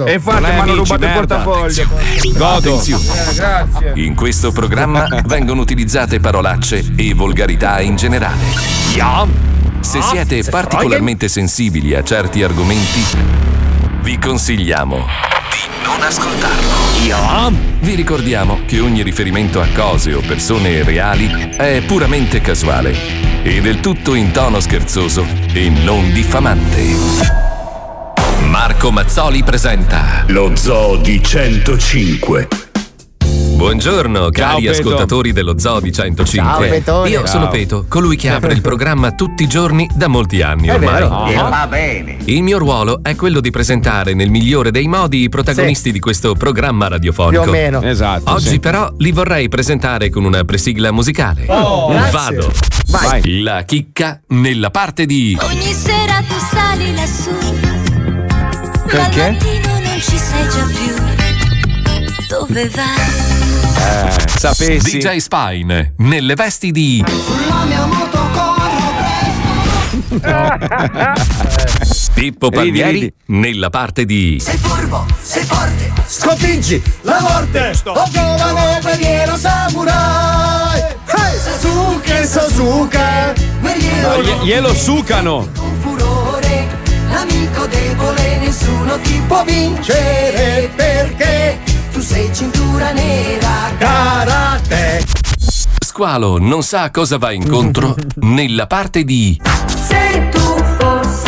cazzo. E infatti mi hanno rubato il portafoglio. Godo. Grazie. In questo programma vengono utilizzate parolacce e volgarità in generale. Se siete particolarmente sensibili a certi argomenti, vi consigliamo non ascoltarlo. Vi ricordiamo che ogni riferimento a cose o persone reali è puramente casuale e del tutto in tono scherzoso e non diffamante. Marco Mazzoli presenta lo Zoo di 105. Buongiorno cari ascoltatori dello Zoo di 105. Ciao, io sono Peto, colui che apre il programma tutti i giorni da molti anni ormai. Va bene. Il mio ruolo è quello di presentare nel migliore dei modi i protagonisti di questo programma radiofonico. Più o meno. Esatto. Oggi però li vorrei presentare con una presigla musicale. Vado. Vai. La chicca nella parte di ogni sera tu sali lassù. Perché? Al mattino non ci sei già più. Dove vai? Sapessi. DJ Spine nelle vesti di sulla mia moto corro presto. Pippo Palmieri nella parte di sei furbo, sei forte, sconfiggi la morte. Oh giovane guerriero samurai, Sasuke, Sasuke glielo sucano. Con furore, l'amico debole nessuno ti può vincere perché tu sei cintura nera, karate. Squalo non sa cosa va incontro nella parte di se tu fossi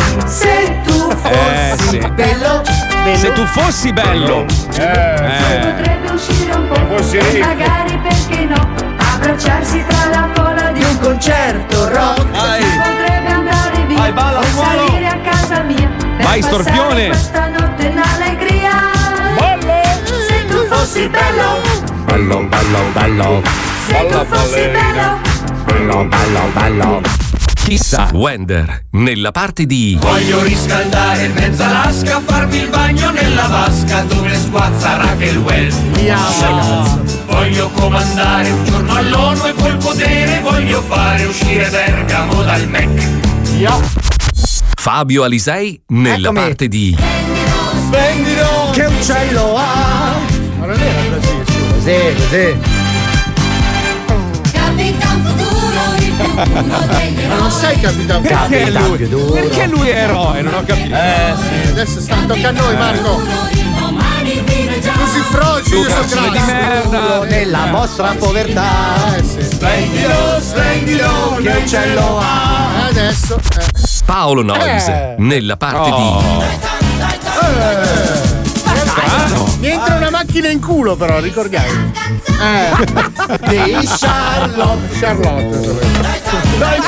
bello, bello. Se tu fossi bello, potrebbe uscire un po', magari perché no, abbracciarsi tra la folla di un concerto rock. Si potrebbe andare via, o salire a casa mia per passare questa notte in allegria. Fossi bello, bello, bello, bello. Se tu fossi bello, bello, bello, bello. Chissà, Wender, nella parte di voglio riscaldare mezza Alaska, farmi il bagno nella vasca dove sguazza Raquel Welch. Voglio comandare un giorno all'ONU e col potere voglio fare uscire Bergamo dal MEC. Fabio Alisei nella parte di vendilo, che uccello ha. Ma non era così. Capitan Futuro, il futuro degli eroi. Ma non sei Capitan Futuro? Perché lui è eroe, non ho capito. Sì. Adesso sta tocca a noi, Marco. Così froci, io sono grasso. Di merda. Nella vostra povertà. Splendilo, splendilo, che il cielo ha. Adesso. Paolo Noyes, nella parte di mi entra una macchina in culo però, ricordiamo. Dei Charlotte. Dai.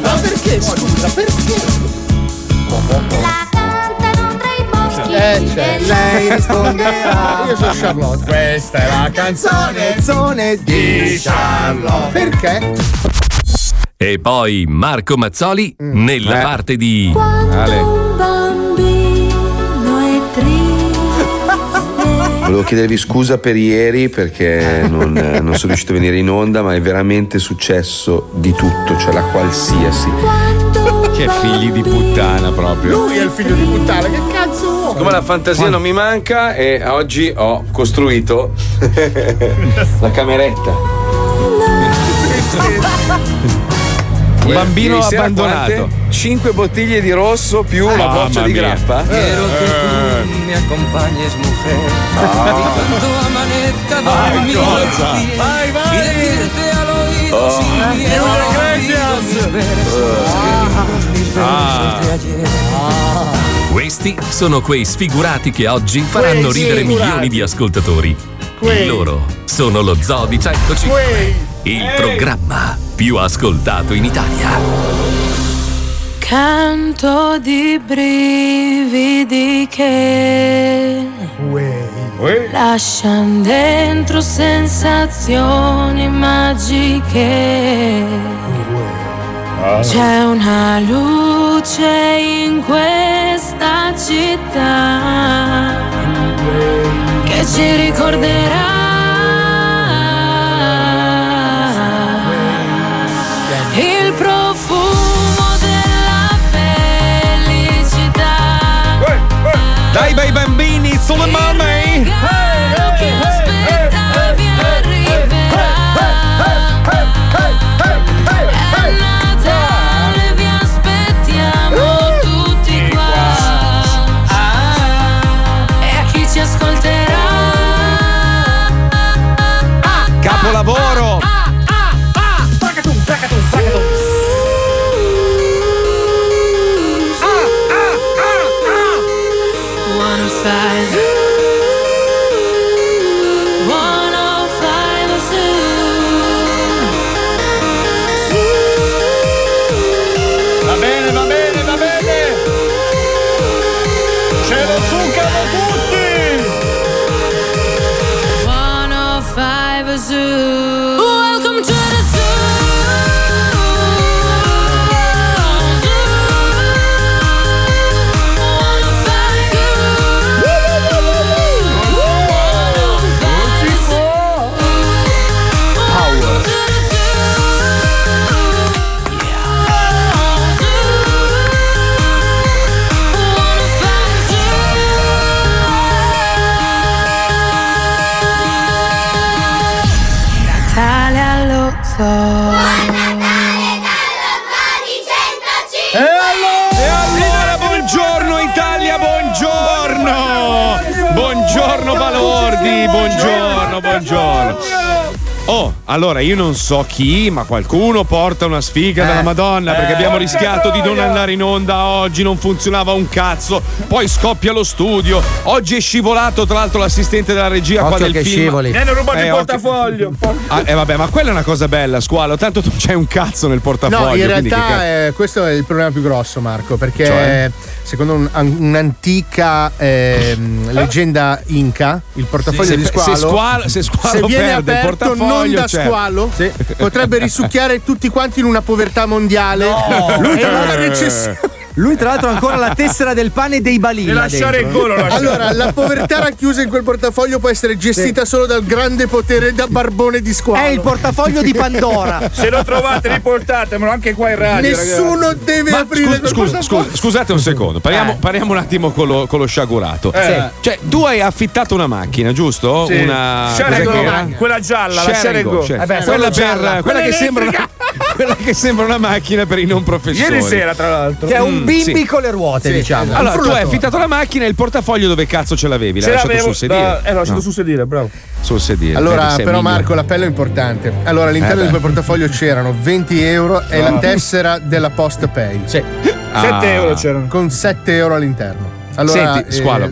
Ma perché? Scusa, perché? La cantano tra i boschi e lei risponderà. Io sono Charlotte. Questa è la canzone di Charlotte. Perché? E poi Marco Mazzoli nella parte di volevo chiedervi scusa per ieri perché non sono riuscito a venire in onda, ma è veramente successo di tutto, cioè la qualsiasi. Che figli di puttana proprio. Lui è il figlio di puttana, che cazzo! Come la fantasia non mi manca e oggi ho costruito la cameretta. Un bambino abbandonato. 5 bottiglie di rosso più una boccia di grappa. Quiero que tú me acompañes, mujer. Cuando amanezca dormir. Vai. Y decirte al oído sin miedo mis versos. Questi sono quei sfigurati che oggi faranno ridere milioni di ascoltatori. E loro sono lo Zoo di 105. Il programma più ascoltato in Italia. Canto di brividi che lascian dentro sensazioni magiche. C'è una luce in questa città che ci ricorderà il profumo della felicità. Dai bei bambini, solo Allora, io non so chi, ma qualcuno porta una sfiga dalla Madonna, perché abbiamo rischiato di non andare in onda oggi, non funzionava un cazzo, poi scoppia lo studio. Oggi è scivolato, tra l'altro, l'assistente della regia qua del film. Scivoli. Mi hanno rubato il portafoglio. Vabbè, ma quella è una cosa bella, squalo, tanto tu c'hai un cazzo nel portafoglio. No, in realtà questo è il problema più grosso, Marco, perché cioè? Secondo un'antica leggenda inca, il portafoglio di squalo. Se squalo viene perde il portafoglio, non da squalo, sì, potrebbe risucchiare tutti quanti in una povertà mondiale. No. Lui ha una recessione. Lui, tra l'altro, ha ancora la tessera del pane dei balini. E lasciare il golo. Allora, la povertà racchiusa in quel portafoglio può essere gestita solo dal grande potere da barbone di squalo. È il portafoglio di Pandora. Se lo trovate, riportatemelo anche qua in radio. Nessuno deve aprire il portafoglio. Scusate un secondo, parliamo un attimo con lo sciagurato. Sì. Cioè, tu hai affittato una macchina, giusto? Sì. Quella gialla, quella che sembra una macchina per i non professori. Ieri sera, tra l'altro. Che è un bimbi con le ruote, diciamo. Allora, tu hai affittato la macchina e il portafoglio dove cazzo ce l'avevi? L'hai lasciato sul sedile? Lasciato sul sedile, bravo. Sul sedile. Allora, però Marco, l'appello è importante. Allora, all'interno del portafoglio c'erano 20 euro e la tessera della PostePay. Sì. 7 euro c'erano. Con 7 euro all'interno. Allora, senti, squalo.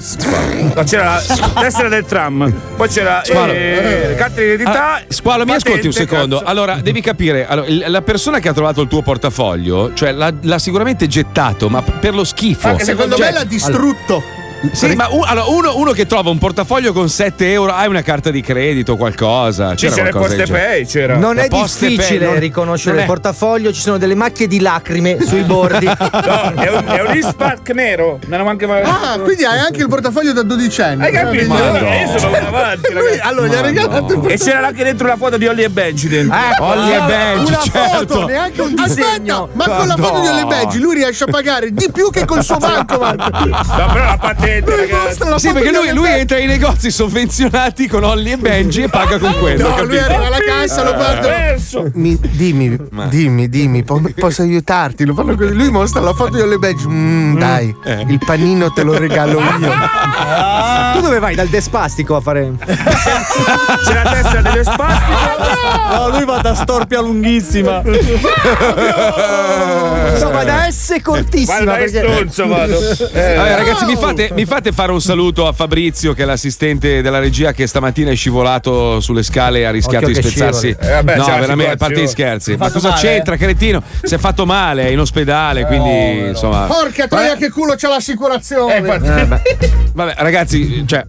No, c'era la tessera del tram, poi c'era carte di identità. Squalo, mi ascolti un secondo. Cazzo. Allora, devi capire, la persona che ha trovato il tuo portafoglio, cioè l'ha sicuramente gettato, ma per lo schifo. Anche secondo me l'ha distrutto. Allora. Sì, ma uno che trova un portafoglio con 7 euro, hai una carta di credito o qualcosa? C'era PostePay, c'era. Non è difficile riconoscere il portafoglio, ci sono delle macchie di lacrime sui bordi. No, è un Ispac nero. Quindi hai anche il portafoglio da 12 anni. Hai capito? Io sono avanti. Allora, gli ha regalato il portafoglio. E c'era anche dentro la foto di Holly e Benji dentro. Holly e Benji, una foto, neanche un disegno. Aspetta, ma con la foto di Holly e Benji lui riesce a pagare di più che col suo banco. No, però la patente. Sì, perché lui entra nei negozi sovvenzionati con Holly e Benji e paga con quello. No, lui arriva alla cassa, lo guarda. Dimmi, posso aiutarti? Lo fanno così. Lui mostra la foto di Holly e Benji. Dai, il panino te lo regalo io. Tu dove vai? Dal Despastico a fare? C'è la testa del Despastico? No, lui va da Storpia lunghissima. No, va da S cortissima. Guarda, perché... stronzo vado. Vabbè, ragazzi, mi fate fare un saluto a Fabrizio, che è l'assistente della regia, che stamattina è scivolato sulle scale e ha rischiato di spezzarsi. No, veramente, a parte gli scherzi. Ma cosa c'entra, cretino? Si è fatto male, è in ospedale, quindi insomma. Porca troia, che culo c'ha l'assicurazione! Vabbè, ragazzi, cioè,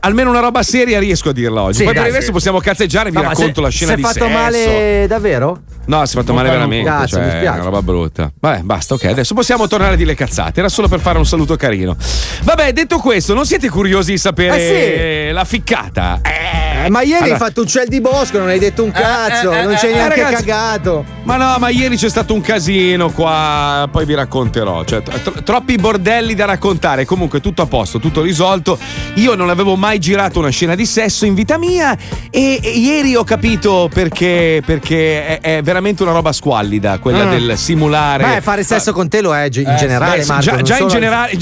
almeno una roba seria riesco a dirla oggi. Sì, poi per il resto possiamo cazzeggiare e vi racconto la scena di sesso. Si è fatto male davvero? No, si è fatto male veramente. Cazzo, mi spiace. È una roba brutta. Vabbè, basta, ok. Adesso possiamo tornare a dire le cazzate. Era solo per fare un saluto carino. Vabbè, detto questo, non siete curiosi di sapere la ficcata? Ma ieri hai fatto un ciel di bosco, non hai detto un cazzo, non c'è neanche cagato. Ma no, ma ieri c'è stato un casino qua, poi vi racconterò. Cioè, troppi bordelli da raccontare. Comunque tutto a posto, tutto risolto. Io non avevo mai girato una scena di sesso in vita mia e ieri ho capito perché è veramente una roba squallida quella del simulare. Beh, fare sesso con te lo è in generale, Marco. Già in generale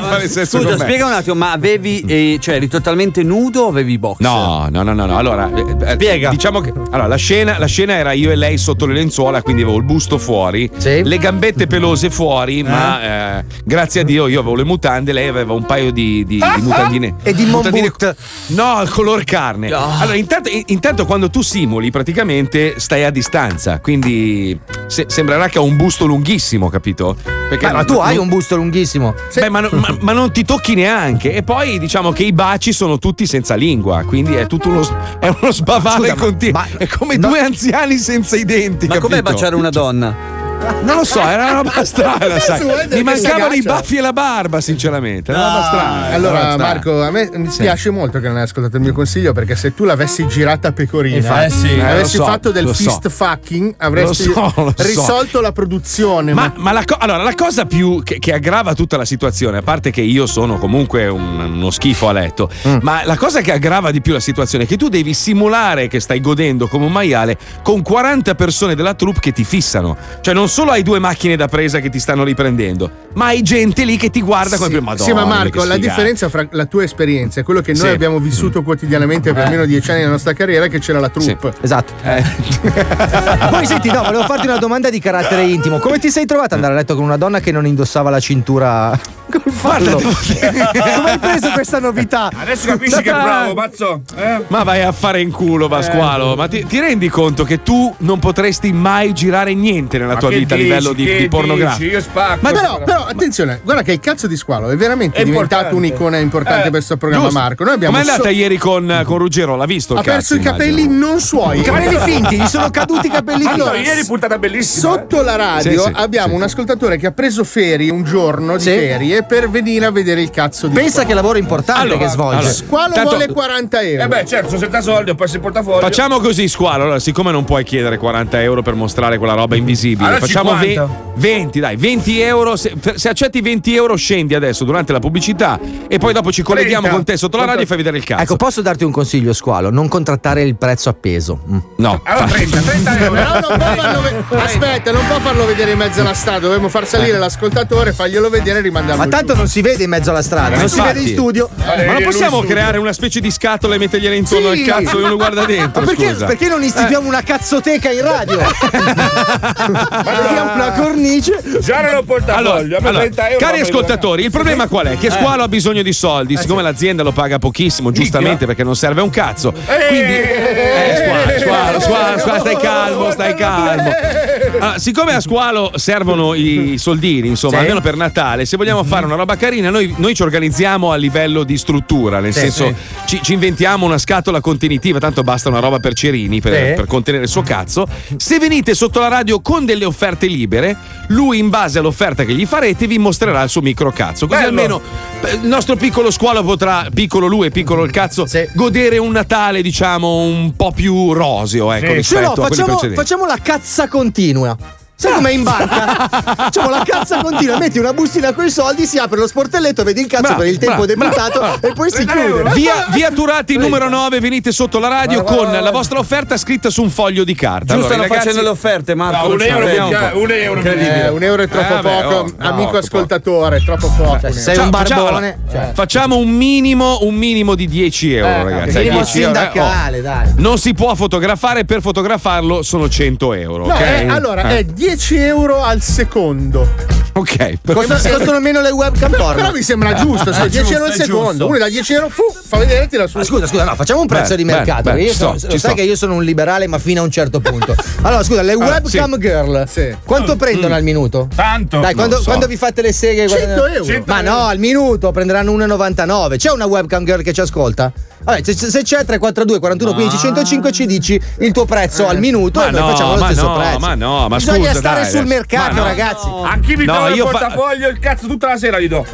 fare sesso con me. Scusa, spiega un attimo, ma avevi, cioè eri totalmente nudo o avevi box? No. Allora, spiega. Diciamo che allora, la scena era io e lei sotto le lenzuola, quindi avevo il busto fuori, sì, le gambette pelose fuori, ma grazie a Dio io avevo le mutande, lei aveva un paio di mutandine. E di mutandine, no, color carne. No. Allora, intanto quando tu simuli praticamente stai a distanza, quindi sembrerà che ho un busto lunghissimo, capito? Perché ma tu hai un busto lunghissimo. Sì. Beh, ma non ti tocchi neanche. E poi diciamo che i baci sono tutti senza lingua, quindi è tutto uno sbavare continuo. È come due anziani senza i denti. Ma com'è baciare una donna? Non lo so, era una roba strana, sai. Mi mancavano i baffi e la barba, sinceramente. Era una roba strana. Allora, Marco, a me mi spiace molto che non hai ascoltato il mio consiglio, perché se tu l'avessi girata a pecorina, avessi fatto del fist fucking, avresti risolto la produzione. Ma allora, la cosa più che aggrava tutta la situazione, a parte che io sono comunque uno schifo a letto, ma la cosa che aggrava di più la situazione è che tu devi simulare che stai godendo come un maiale con 40 persone della troupe che ti fissano. Cioè, non solo hai due macchine da presa che ti stanno riprendendo, ma hai gente lì che ti guarda come prima. Sì, ma Marco, la differenza fra la tua esperienza e quello che noi abbiamo vissuto quotidianamente per almeno 10 anni della nostra carriera è che c'era la troupe. Sì. Esatto. Poi senti, no, volevo farti una domanda di carattere intimo. Come ti sei trovata ad andare a letto con una donna che non indossava la cintura col fallo? Come hai preso questa novità? Adesso capisci che è bravo, pazzo. Ma vai a fare in culo, Pasqualo. Ma ti rendi conto che tu non potresti mai girare niente nella tua vita? A livello di pornografia, ma però attenzione, guarda che il cazzo di Squalo è veramente diventato un'icona importante per questo programma, giusto. Marco, noi abbiamo, com'è andata ieri con Ruggero, l'ha visto? Ha perso i capelli, non suoi, i capelli finti, gli sono caduti i capelli finti. Allora, ieri puntata bellissima sotto la radio, abbiamo un ascoltatore che ha preso un giorno di ferie per venire a vedere il cazzo di pensa Squalo. Che lavoro importante che svolge. Squalo vuole 40 euro. Beh, certo, sono senza soldi, ho perso il portafoglio. Facciamo così, Squalo, allora, siccome non puoi chiedere 40 euro per mostrare quella roba invisibile, facciamo 20, dai, 20 euro. Se accetti 20 euro scendi adesso durante la pubblicità e poi dopo ci colleghiamo con te sotto la radio e fai vedere il cazzo. Ecco, posso darti un consiglio, Squalo? Non contrattare il prezzo appeso. No. Allora 30 euro. No, non può farlo aspetta, non può farlo vedere in mezzo alla strada. Dovremmo far salire l'ascoltatore, farglielo vedere e rimandarlo. Ma tanto non si vede in mezzo alla strada, non si vede in studio. Ma non possiamo creare una specie di scatola e mettergliela intorno al cazzo e uno guarda dentro? Ma perché non istituiamo una cazzoteca in radio? Una cornice, già non ho portafoglio. Allora, cari ascoltatori, il problema qual è? Che Squalo ha bisogno di soldi, siccome l'azienda lo paga pochissimo, giustamente, perché non serve un cazzo. Quindi Squalo, stai calmo. Allora, siccome a Squalo servono i soldini, insomma, almeno per Natale, se vogliamo fare una roba carina, noi ci organizziamo a livello di struttura, nel senso ci inventiamo una scatola contenitiva, tanto basta una roba per Cerini per contenere il suo cazzo. Se venite sotto la radio con delle offerte libere, lui in base all'offerta che gli farete vi mostrerà il suo micro cazzo, così almeno il nostro piccolo Squalo potrà, piccolo lui e piccolo il cazzo, godere un Natale diciamo un po' più roseo, ecco, rispetto a quelli precedenti. Facciamo la cazza continua. Sai com'è in banca? Facciamo la cazza continua, metti una bustina con i soldi, si apre lo sportelletto, vedi il cazzo per il tempo deputato e poi si chiude. Via Turati numero 9, venite sotto la radio con la vostra offerta scritta su un foglio di carta. Giusto, allora, ragazzi, facendo le offerte, Marco. No, un euro è troppo poco, amico ascoltatore, troppo poco. Cioè, sei un barbone. Facciamo un minimo di 10 euro, ragazzi. Un minimo sindacale, dai. Non si può fotografare, per fotografarlo sono 100 euro. Allora, è 10 euro al secondo. Ok, costano meno le webcam porno. Però mi sembra giusto, 10 euro al secondo. Uno da 10 euro, fa vedere, tira su. Scusa, no, facciamo un prezzo di mercato. Sai che io sono un liberale, ma fino a un certo punto. Allora, scusa, le webcam girl quanto prendono al minuto? Tanto. Dai, quando vi fate le seghe 100 euro. 100 ma no, al minuto prenderanno 1,99. C'è una webcam girl che ci ascolta? Vabbè, se c'è 342 41 15 105 ci dici il tuo prezzo al minuto e noi facciamo lo stesso prezzo. Ma bisogna stare sul mercato, ragazzi. A chi mi trova il portafoglio il cazzo tutta la sera gli do.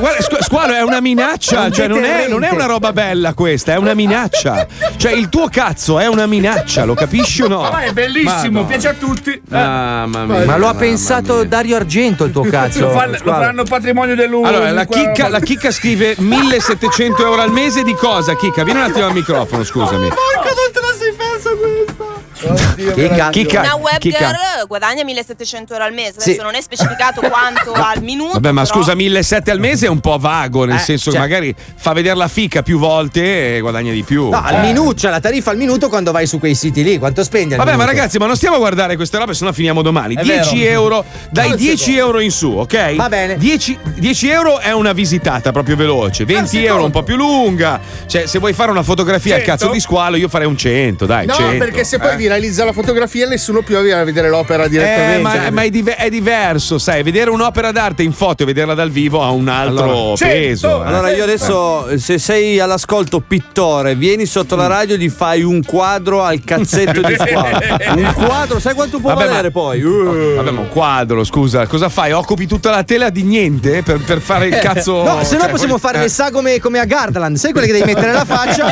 Guarda, Squalo, è una minaccia, cioè non è una roba bella questa, è una minaccia. Cioè il tuo cazzo è una minaccia, lo capisci o no? Ma è bellissimo, piace a tutti. Ma lo ha pensato Dario Argento il tuo cazzo. Lo faranno patrimonio dell'uomo. Allora, la chicca scrive 1700 euro al mese di cosa, Chicca? Vieni un attimo al microfono, scusami. Porca, non te la sei persa questa. Oddio, una webcam guadagna 1700 euro al mese. Adesso non è specificato quanto al minuto. Vabbè, ma scusa, 1700 al mese è un po' vago, nel senso che magari fa vedere la fica più volte e guadagna di più. No, al minuto, cioè la tariffa al minuto quando vai su quei siti lì, quanto spendi al minuto? Ma ragazzi, ma non stiamo a guardare queste robe, sennò finiamo domani. 10 euro, dai 10 euro in su, ok? Va bene. 10 euro è una visitata proprio veloce, 20 euro un po' più lunga. Cioè, se vuoi fare una fotografia al cazzo di squalo, io farei un 100, dai. No, 100, perché se poi viralizza la fotografia e nessuno più va a vedere l'opera direttamente. Ma è diverso, sai, vedere un'opera d'arte in foto e vederla dal vivo ha un altro peso. Allora io adesso, se sei all'ascolto, pittore, vieni sotto la radio e gli fai un quadro al cazzetto di squalo. Un quadro, sai quanto può valere poi? Vabbè, ma un quadro, scusa, cosa fai? Occupi tutta la tela di niente per fare il cazzo? No, se no possiamo fare le sagome come a Gardaland, sai quelle che devi mettere nella faccia?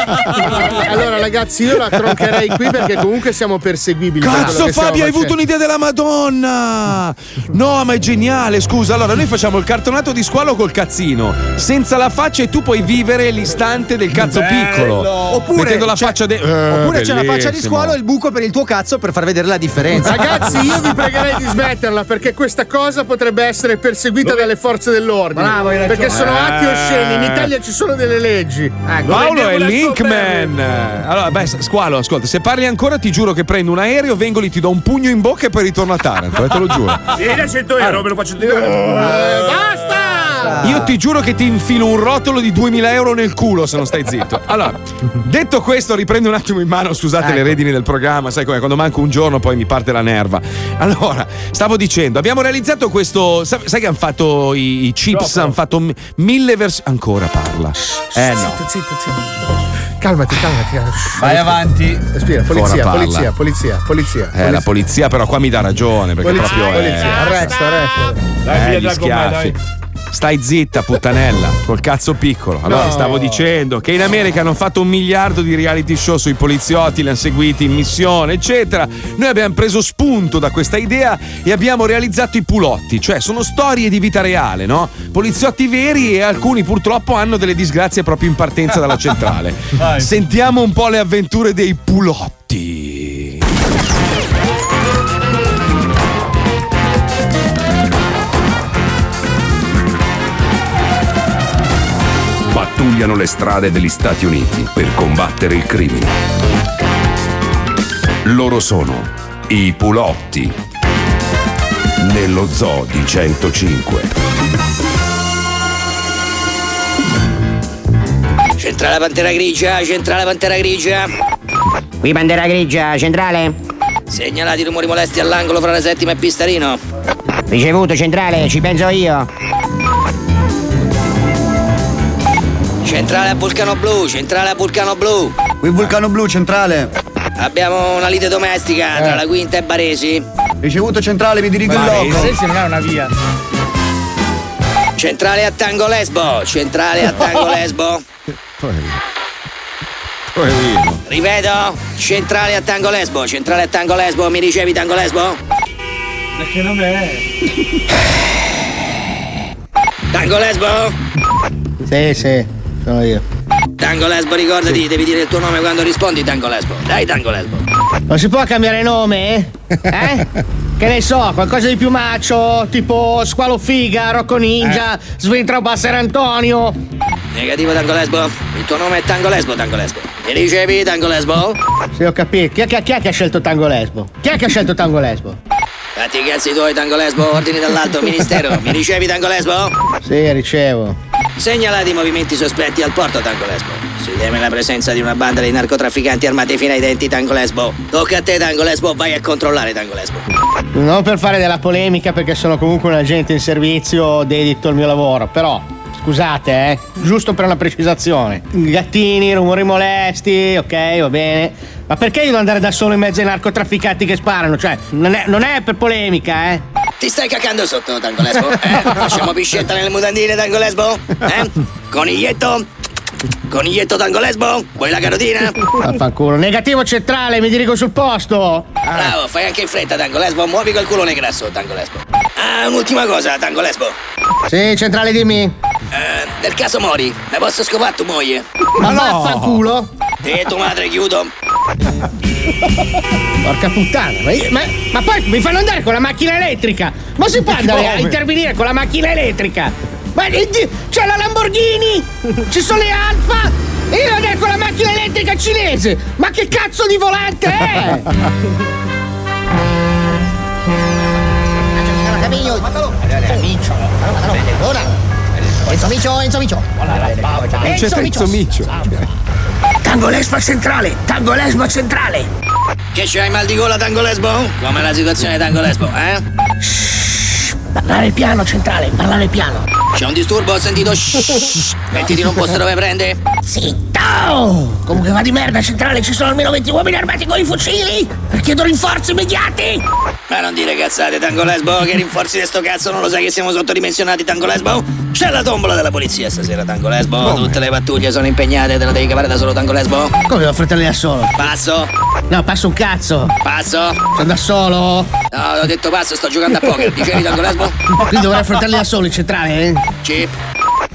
Allora ragazzi, io la troncherei qui perché comunque siamo perseguibili. Cazzo per Fabio, hai avuto un'idea della Madonna! No, ma è geniale, scusa. Allora noi facciamo il cartonato di squalo col cazzino, senza la faccia, e tu puoi vivere l'istante del cazzo piccolo. Oppure mettendo la faccia oppure c'è la faccia di squalo e il buco per il tuo cazzo per far vedere la differenza. Ragazzi, io vi pregherei di smetterla perché questa cosa potrebbe essere perseguita dalle forze dell'ordine. Bravo, perché sono atti osceni. In Italia ci sono delle leggi. Paolo è Linkman. Allora, squalo, ascolta, se parli ancora ti giuro che prendo un aereo, vengo lì, ti do un pugno in bocca e poi ritorno a Taranto, te lo giuro. Sì, da 100 euro me lo faccio dire. Basta! Io ti giuro che ti infilo un rotolo di 2000 euro nel culo se non stai zitto. Allora, detto questo, riprendo un attimo in mano, scusate le redini del programma, sai come quando manco un giorno poi mi parte la nerva. Allora, stavo dicendo, abbiamo realizzato questo, sai che hanno fatto i chips, hanno fatto 1000 versioni, ancora parla. No. Zitto. Calmati. Vai avanti. Respira, polizia. La polizia però qua mi dà ragione perché polizia. Arresta. Dai, via, gli schiaffi. Stai zitta, puttanella, col cazzo piccolo. Allora, stavo dicendo che in America hanno fatto 1 miliardo di reality show sui poliziotti, li hanno seguiti in missione, eccetera. Noi abbiamo preso spunto da questa idea e abbiamo realizzato i pulotti, cioè sono storie di vita reale, no? Poliziotti veri, e alcuni purtroppo hanno delle disgrazie proprio in partenza dalla centrale. Sentiamo un po' le avventure dei pulotti. Pattugliano le strade degli Stati Uniti per combattere il crimine. Loro sono i Pulotti, nello zoo di 105. Centrale Pantera Grigia, centrale Pantera Grigia. Qui Pantera Grigia, centrale. Segnalati rumori molesti all'angolo fra la Settima e Pistarino. Ricevuto, centrale, ci penso io. Centrale a Vulcano Blu, centrale a Vulcano Blu. Qui Vulcano Blu, centrale. Abbiamo una lite domestica tra la Quinta e Baresi. Ricevuto, centrale, mi dirigo in loco. Baresi non è una via. Centrale a Tango Lesbo, centrale a Tango Lesbo. Ripeto, centrale a Tango Lesbo, centrale a Tango Lesbo, mi ricevi Tango Lesbo? Ma che nome è? Tango Lesbo? Sì. Sono io. Tango Lesbo, ricordati, devi dire il tuo nome quando rispondi, Tango Lesbo. Dai, Tango Lesbo. Non si può cambiare nome? Che ne so, qualcosa di più macho, tipo Squalo Figa, Rocco Ninja, Svintra Basser Antonio. Negativo, Tango Lesbo. Il tuo nome è Tango Lesbo, Tango Lesbo. Mi ricevi, Tango Lesbo? Sì, ho capito. Chi è che ha scelto Tango Lesbo? Chi è che ha scelto Tango Lesbo? Fatti i cazzi tuoi, Tango Lesbo, ordini dall'alto, ministero. Mi ricevi, Tango Lesbo? Sì, ricevo. Segnalati i movimenti sospetti al porto, Tango Lesbo. Si teme la presenza di una banda di narcotrafficanti armati fino ai denti, Tango Lesbo. Tocca a te, Tango Lesbo, vai a controllare, Tango Lesbo. Non per fare della polemica, perché sono comunque un agente in servizio dedito al mio lavoro, però scusate, giusto per una precisazione. Gattini, rumori molesti, ok, va bene. Ma perché io devo andare da solo in mezzo ai narcotrafficanti che sparano? Cioè, non è per polemica, Ti stai cacando sotto, Tango Lesbo? Facciamo piscetta nelle mutandine, Tango Lesbo? Coniglietto? Coniglietto, Tango Lesbo? Vuoi la carotina? Affanculo. Negativo, centrale, mi dirigo sul posto. Bravo, fai anche in fretta, Tango Lesbo. Muovi quel culone grasso, Tango Lesbo. Un'ultima cosa, Tango Lesbo. Sì, centrale, dimmi. Del caso mori, la posso scopare tu moglie? Ma no, affanculo. Te e tua madre, chiudo. Porca puttana, ma poi mi fanno andare con la macchina elettrica! Ma si può andare a intervenire con la macchina elettrica? Ma c'è la Lamborghini! Ci sono le Alfa! E io andare con la macchina elettrica cinese! Ma che cazzo di volante è? Enzo Miccio! Tango Lesbo centrale! Tango Lesbo centrale! Che c'hai mal di gola, Tango Lesbo? Come la situazione, Tango Lesbo, eh? Shhh! Parlare piano, centrale, parlare piano! C'è un disturbo, ho sentito shhh! Mettiti in un posto dove prende! Zitto! Comunque va di merda, centrale, ci sono almeno 20 uomini armati con i fucili! Chiedo rinforzi immediati! Ma non dire cazzate, Tango Lesbo, che rinforzi di sto cazzo, non lo sai che siamo sottodimensionati, Tango Lesbo? C'è la tombola della polizia stasera, Tango Lesbo. Come? Tutte le pattuglie sono impegnate, te la devi cavare da solo, Tango Lesbo. Come devo affrontare da solo? Passo. No, passo un cazzo. Passo. Sono da solo. No, ho detto passo, sto giocando a poker. Dicevi, Tango Lesbo? Quindi dovrei affrontarli da solo, in centrale, eh? Chip.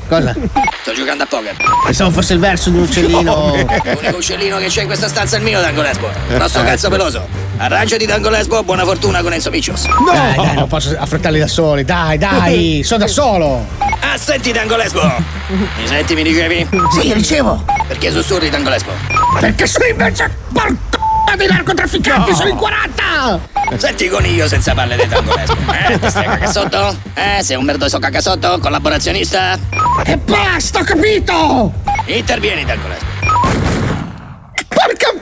Cosa? Sto giocando a poker. Pensavo fosse il verso di un uccellino. L'unico uccellino che c'è in questa stanza è il mio, Tango Lesbo. Nostro cazzo peloso. Arrangiati, Tango Lesbo, buona fortuna con Enzo Miccios. No! Dai, non posso affrontarli da soli, dai, sono da solo. Ah, senti, Tango Lesbo! Mi senti, mi ricevi? Sì, ricevo! Perché sussurri, Tango Lesbo? Perché sono invece porco di narcotrafficanti, no. Sono in 40! Senti, coniglio senza palle di Tango Lesbo. Ti stai cacassotto? Sei un merdoso cacassotto? Collaborazionista? E basta, ho capito! Intervieni, Tango Lesbo. Porca...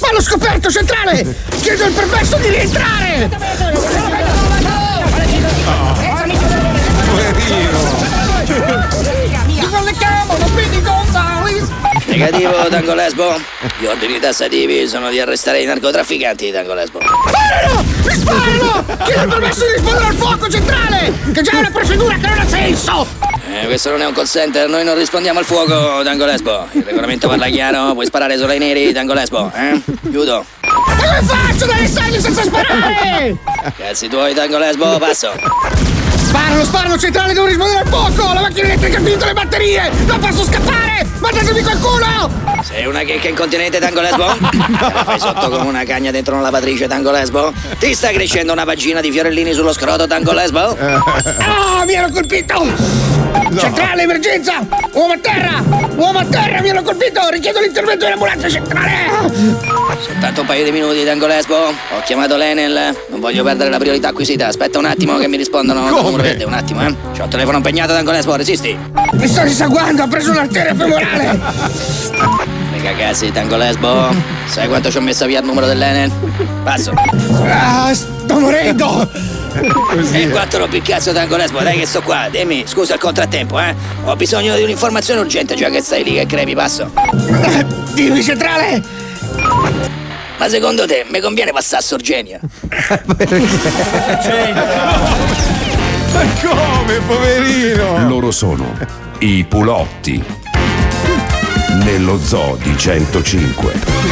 Fallo scoperto, centrale! Chiedo il permesso di rientrare! Negativo, Tango Lesbo. Gli ordini tassativi sono di arrestare i narcotrafficanti, Tango Lesbo. Sparano! Mi sparano! Chiedo il permesso di rispondere al fuoco, centrale! Che già è una procedura che non ha senso! Questo non è un call center, noi non rispondiamo al fuoco, Tango Lesbo. Il regolamento parla chiaro, puoi sparare solo ai neri, Tango Lesbo, eh? Chiudo. E come faccio dalle saglie senza sparare? Cazzi tuoi, Tango Lesbo, passo. Sparano, centrale, devo rispondere al fuoco! La macchina elettrica ha finito le batterie! Non posso scappare! Mandatemi qualcuno! Sei una checca incontinente, Tango Lesbo? No. Te la fai sotto come una cagna dentro una lavatrice, Tango Lesbo? Ti sta crescendo una vagina di fiorellini sullo scroto, Tango Lesbo? Oh, mi hanno colpito! No. Centrale, emergenza! Uomo a terra, mi hanno colpito! Richiedo l'intervento dell'ambulanza centrale! Soltanto un paio di minuti, Tango Lesbo. Ho chiamato l'Enel. Non voglio perdere la priorità acquisita. Aspetta un attimo che mi rispondono. Come? Un attimo, eh. C'ho il telefono impegnato, Tango Lesbo, resisti. Mi sto risanguando, ho preso un'arteria femorale. Mega cazzi, Tango Lesbo. Sai quanto ci ho messo via il numero dell'Enel? Passo. Ah, sto morendo. E quattro piccazzo, Tango Lesbo, dai che sto qua, dimmi, scusa il contrattempo, eh? Ho bisogno di un'informazione urgente, già che stai lì che crepi, passo. Dimmi, centrale. Ma secondo te mi conviene passare a Sorgenia? Ma come, poverino? Loro sono i Pulotti nello zoo di 105.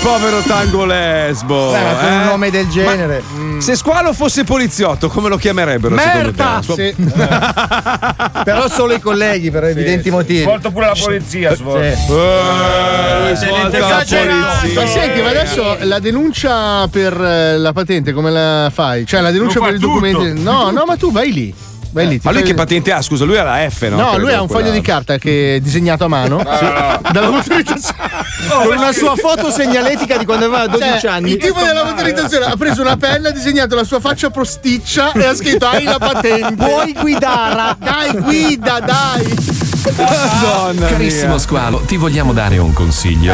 Povero Tango Lesbo. Con un nome del genere. Se Squalo fosse poliziotto, come lo chiamerebbero? Merda! Secondo te? Sì. Però solo i colleghi, per evidenti motivi. Svolto pure la polizia, Ma senti, ma adesso la denuncia per la patente come la fai? Cioè la denuncia per i documenti. No, ma tu vai lì. Ma lui che patente ha? Scusa, lui ha la F, no? No, lui ha un foglio di carta che è disegnato a mano dall'autorizzazione con una sua foto segnaletica di quando aveva 12 anni. Il tipo dell'autorizzazione ha preso una penna, ha disegnato la sua faccia prosticcia e ha scritto: hai la patente, puoi guidare, dai guida. Madonna, carissimo mia. Squalo, ti vogliamo dare un consiglio.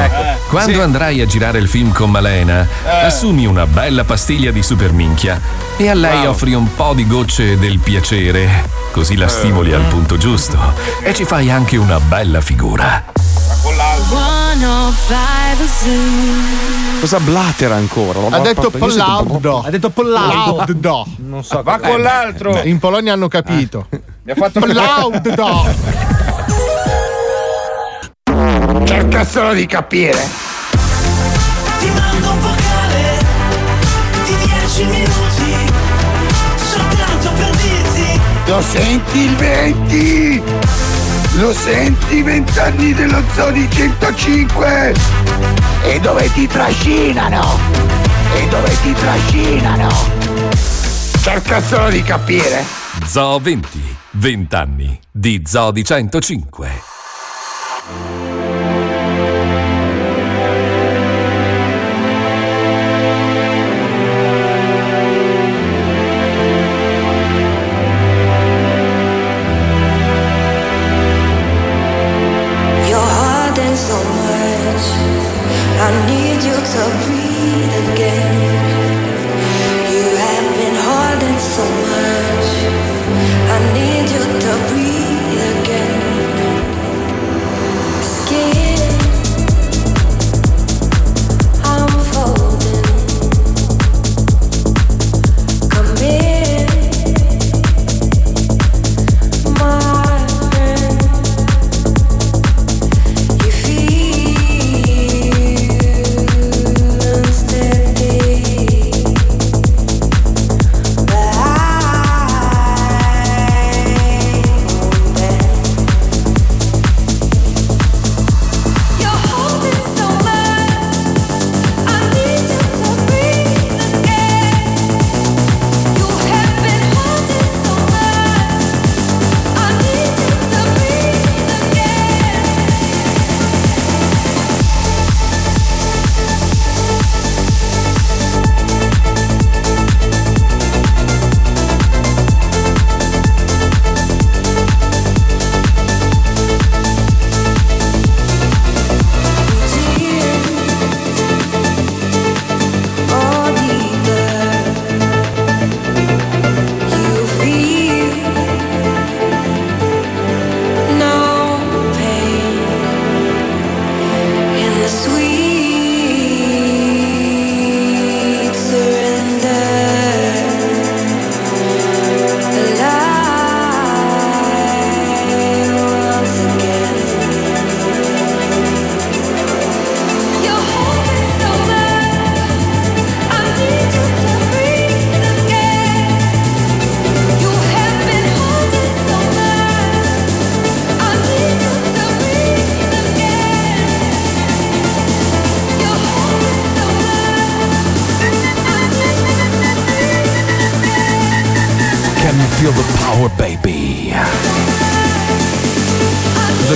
Quando andrai a girare il film con Malena, assumi una bella pastiglia di superminchia e a lei offri un po' di gocce del piacere, così la stimoli al punto giusto e ci fai anche una bella figura. Cosa blatera ancora? Ha detto Pollardo. Non so. Va con l'altro. In Polonia hanno capito. Mi ha fatto Pollardo. Cerca solo di capire. Ti mando un vocale di 10 minuti soltanto per dirti: lo senti il 20? Lo senti, 20 anni dello Zoni 105? E dove ti trascinano? E dove ti trascinano? Cerca solo di capire. Zoo 20, 20 anni di Zoo di 105.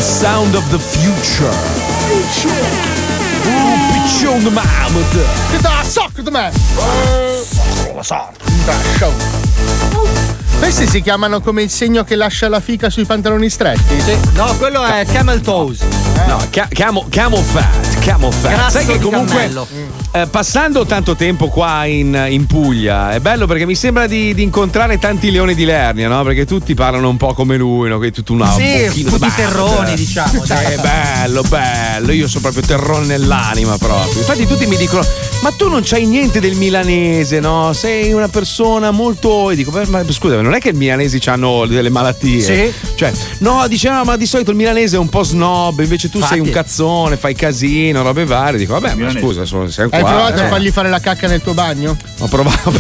Sound of the future. Piccione de maamte. Get the sock de me. La sorta. Questi si chiamano come il segno che lascia la fica sui pantaloni stretti? Sì. No, quello è camel toes. No, camel fat. Sai che comunque passando tanto tempo qua in Puglia è bello perché mi sembra di incontrare tanti leoni di Lernia, no? Perché tutti parlano un po' come lui, no? Che è tutto un tutti terroni, diciamo. Dai. È bello. Io sono proprio terrone nell'anima proprio. Infatti tutti mi dicono: ma tu non c'hai niente del milanese, no? Sei una persona molto. E dico: ma scusami, non è che i milanesi hanno delle malattie? Sì. Cioè, no, diciamo, ma di solito il milanese è un po' snob, invece tu sei un cazzone, fai casino, robe varie. Dico: vabbè, ma scusa, siamo qua. Hai provato a fargli fare la cacca nel tuo bagno? Ho provato.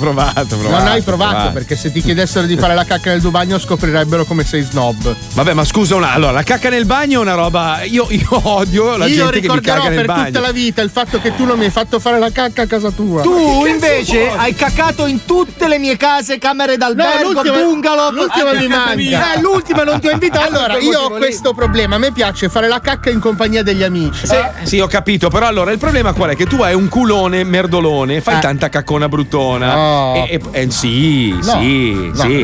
Non hai provato. Perché se ti chiedessero di fare la cacca nel tuo bagno scoprirebbero come sei snob. Vabbè, ma scusa, allora, la cacca nel bagno è una roba. Io odio la gente che mi caga nel bagno. Io ricorderò per tutta la vita il fatto che tu non mi hai fatto fare la cacca a casa tua. Tu invece hai caccato in tutte le mie case, camere d'albergo, bungalow. L'ultima mi manca. L'ultima non ti ho invitato. Allora, io ho questo problema. A me piace fare la cacca in compagnia degli amici. Sì, ho capito. Però allora il problema qual è? Che tu hai un culone merdolone, fai tanta caccona bruttona. No. Sì.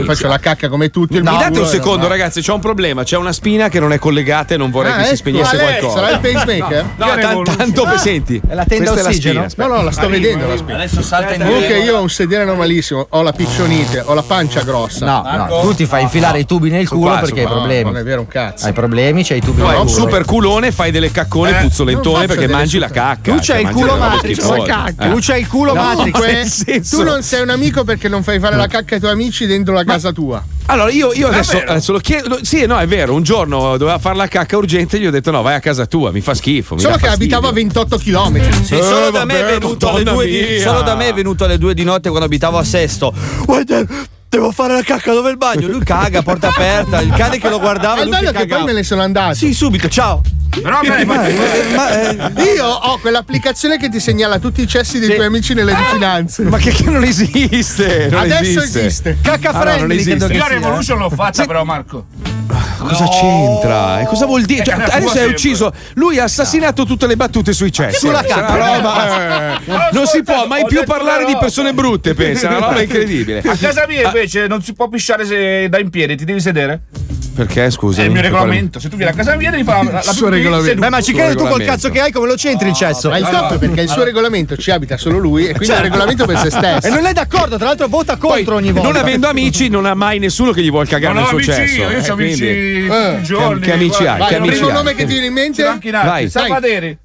Faccio la cacca come tutti. Mi date un secondo, ragazzi, c'è un problema. C'è una spina che non è collegata e non vorrei che si spegnesse qualcosa. Sarà il pacemaker? No, tanto senti. È la tenda ossigeno. No, la sto vedendo la spina. Adesso salta in diretta. Comunque io ho un sedere normalissimo, ho la piccionite, ho la pancia grossa. No, tu ti fai infilare i tubi nel culo perché hai problemi. Non è vero un cazzo. Hai problemi, c'hai i tubi nel culo. Super culone, fai delle caccone puzzolentone perché mangi la cacca. Tu c'hai il culo matrico, fai cacca. Tu c'hai il culo matrico. Tu non sei un amico perché non fai fare la cacca ai tuoi amici dentro la casa tua. Allora io adesso lo chiedo. Sì, no, è vero, un giorno doveva fare la cacca urgente, gli ho detto: no, vai a casa tua, mi fa schifo. Solo che abitavo a 28 km. Sì, solo da me è venuto alle 2 di notte quando abitavo a Sesto. Guarda, devo fare la cacca, dove il bagno? Lui caga, porta aperta, il cane che lo guardava. È bello che poi me ne sono andato. Sì, subito, ciao. Però io ho quell'applicazione che ti segnala tutti i cessi dei tuoi amici nelle vicinanze. Ma che non esiste? Non adesso esiste. Cacca friendly. Io la Revolution l'ho fatta, però, Marco. Cosa c'entra? E cosa vuol dire? Cioè, adesso è ucciso. Lui ha assassinato tutte le battute sui cessi. Sulla cacca. Non si può mai più parlare di persone brutte, pensa. È una roba incredibile. A casa mia, invece, non si può pisciare se da in piedi, ti devi sedere. Perché scusa? È il mio regolamento. Se tu vieni a casa mia devi fare la suo regolamento. Beh, ma ci credi tu col cazzo che hai, come lo c'entri il cesso? Ma il top è perché il suo regolamento ci abita solo lui, e quindi è un regolamento per se stesso. E non è d'accordo, tra l'altro vota contro ogni volta. Non avendo amici, non ha mai nessuno che gli vuol cagare nel suo cesso. Io ho amici tutti i giorni. Che amici hai? Il primo nome che ti viene in mente? Salvaderi.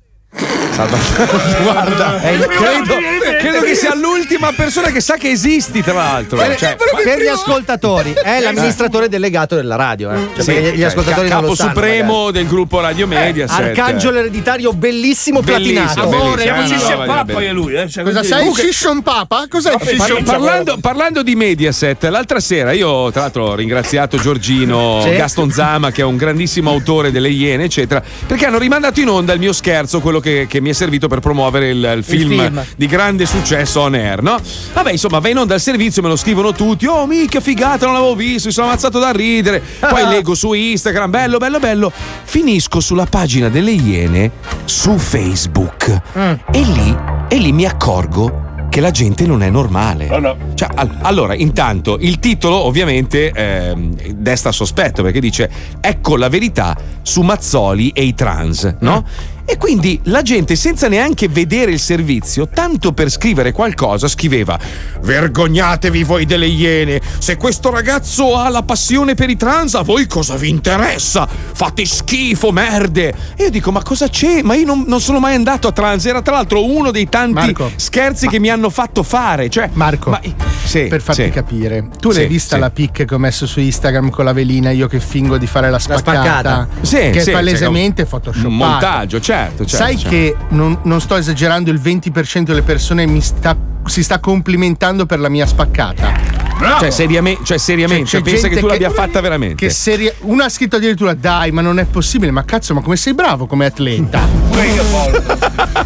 Guarda, credo che sia l'ultima persona che sa che esisti, tra l'altro. Cioè, per gli ascoltatori, è l'amministratore delegato della radio. Cioè, sì, gli ascoltatori capo non lo sanno, supremo magari del gruppo Radio Media. Arcangelo ereditario, bellissimo, platinato. Amore, Shishon Papa è lui. Cioè, cosa sei? Shishon Papa? Cos'è? Parlando di Mediaset, l'altra sera io, tra l'altro, ho ringraziato Giorgino, sì, Gaston Zama, che è un grandissimo autore delle Iene, eccetera, perché hanno rimandato in onda il mio scherzo, quello che mi è servito per promuovere il film di grande successo on air, no? Vabbè, insomma, va in onda al servizio, me lo scrivono tutti. Oh, mica figata, non l'avevo visto, mi sono ammazzato da ridere. Poi leggo su Instagram, bello, bello, bello. Finisco sulla pagina delle Iene su Facebook e lì mi accorgo che la gente non è normale. Oh no. Cioè, allora, intanto il titolo ovviamente desta sospetto, perché dice ecco la verità su Mazzoli e i trans, no? E quindi la gente, senza neanche vedere il servizio, tanto per scrivere qualcosa, scriveva: vergognatevi voi delle Iene, se questo ragazzo ha la passione per i trans, a voi cosa vi interessa? Fate schifo, merde! E io dico, ma cosa c'è? Ma io non sono mai andato a trans, era tra l'altro uno dei tanti scherzi che mi hanno fatto fare. Cioè, Marco, per farti capire, tu l'hai vista la pic che ho messo su Instagram con la velina, io che fingo di fare la spaccata. Che è palesemente photoshoppata. Un montaggio, certo. Certo. Sai che non sto esagerando, il 20% delle persone si sta complimentando per la mia spaccata. Cioè seriamente, cioè, pensa che tu l'abbia fatta veramente. Una ha scritto addirittura: dai, ma non è possibile, ma cazzo, ma come sei bravo come atleta.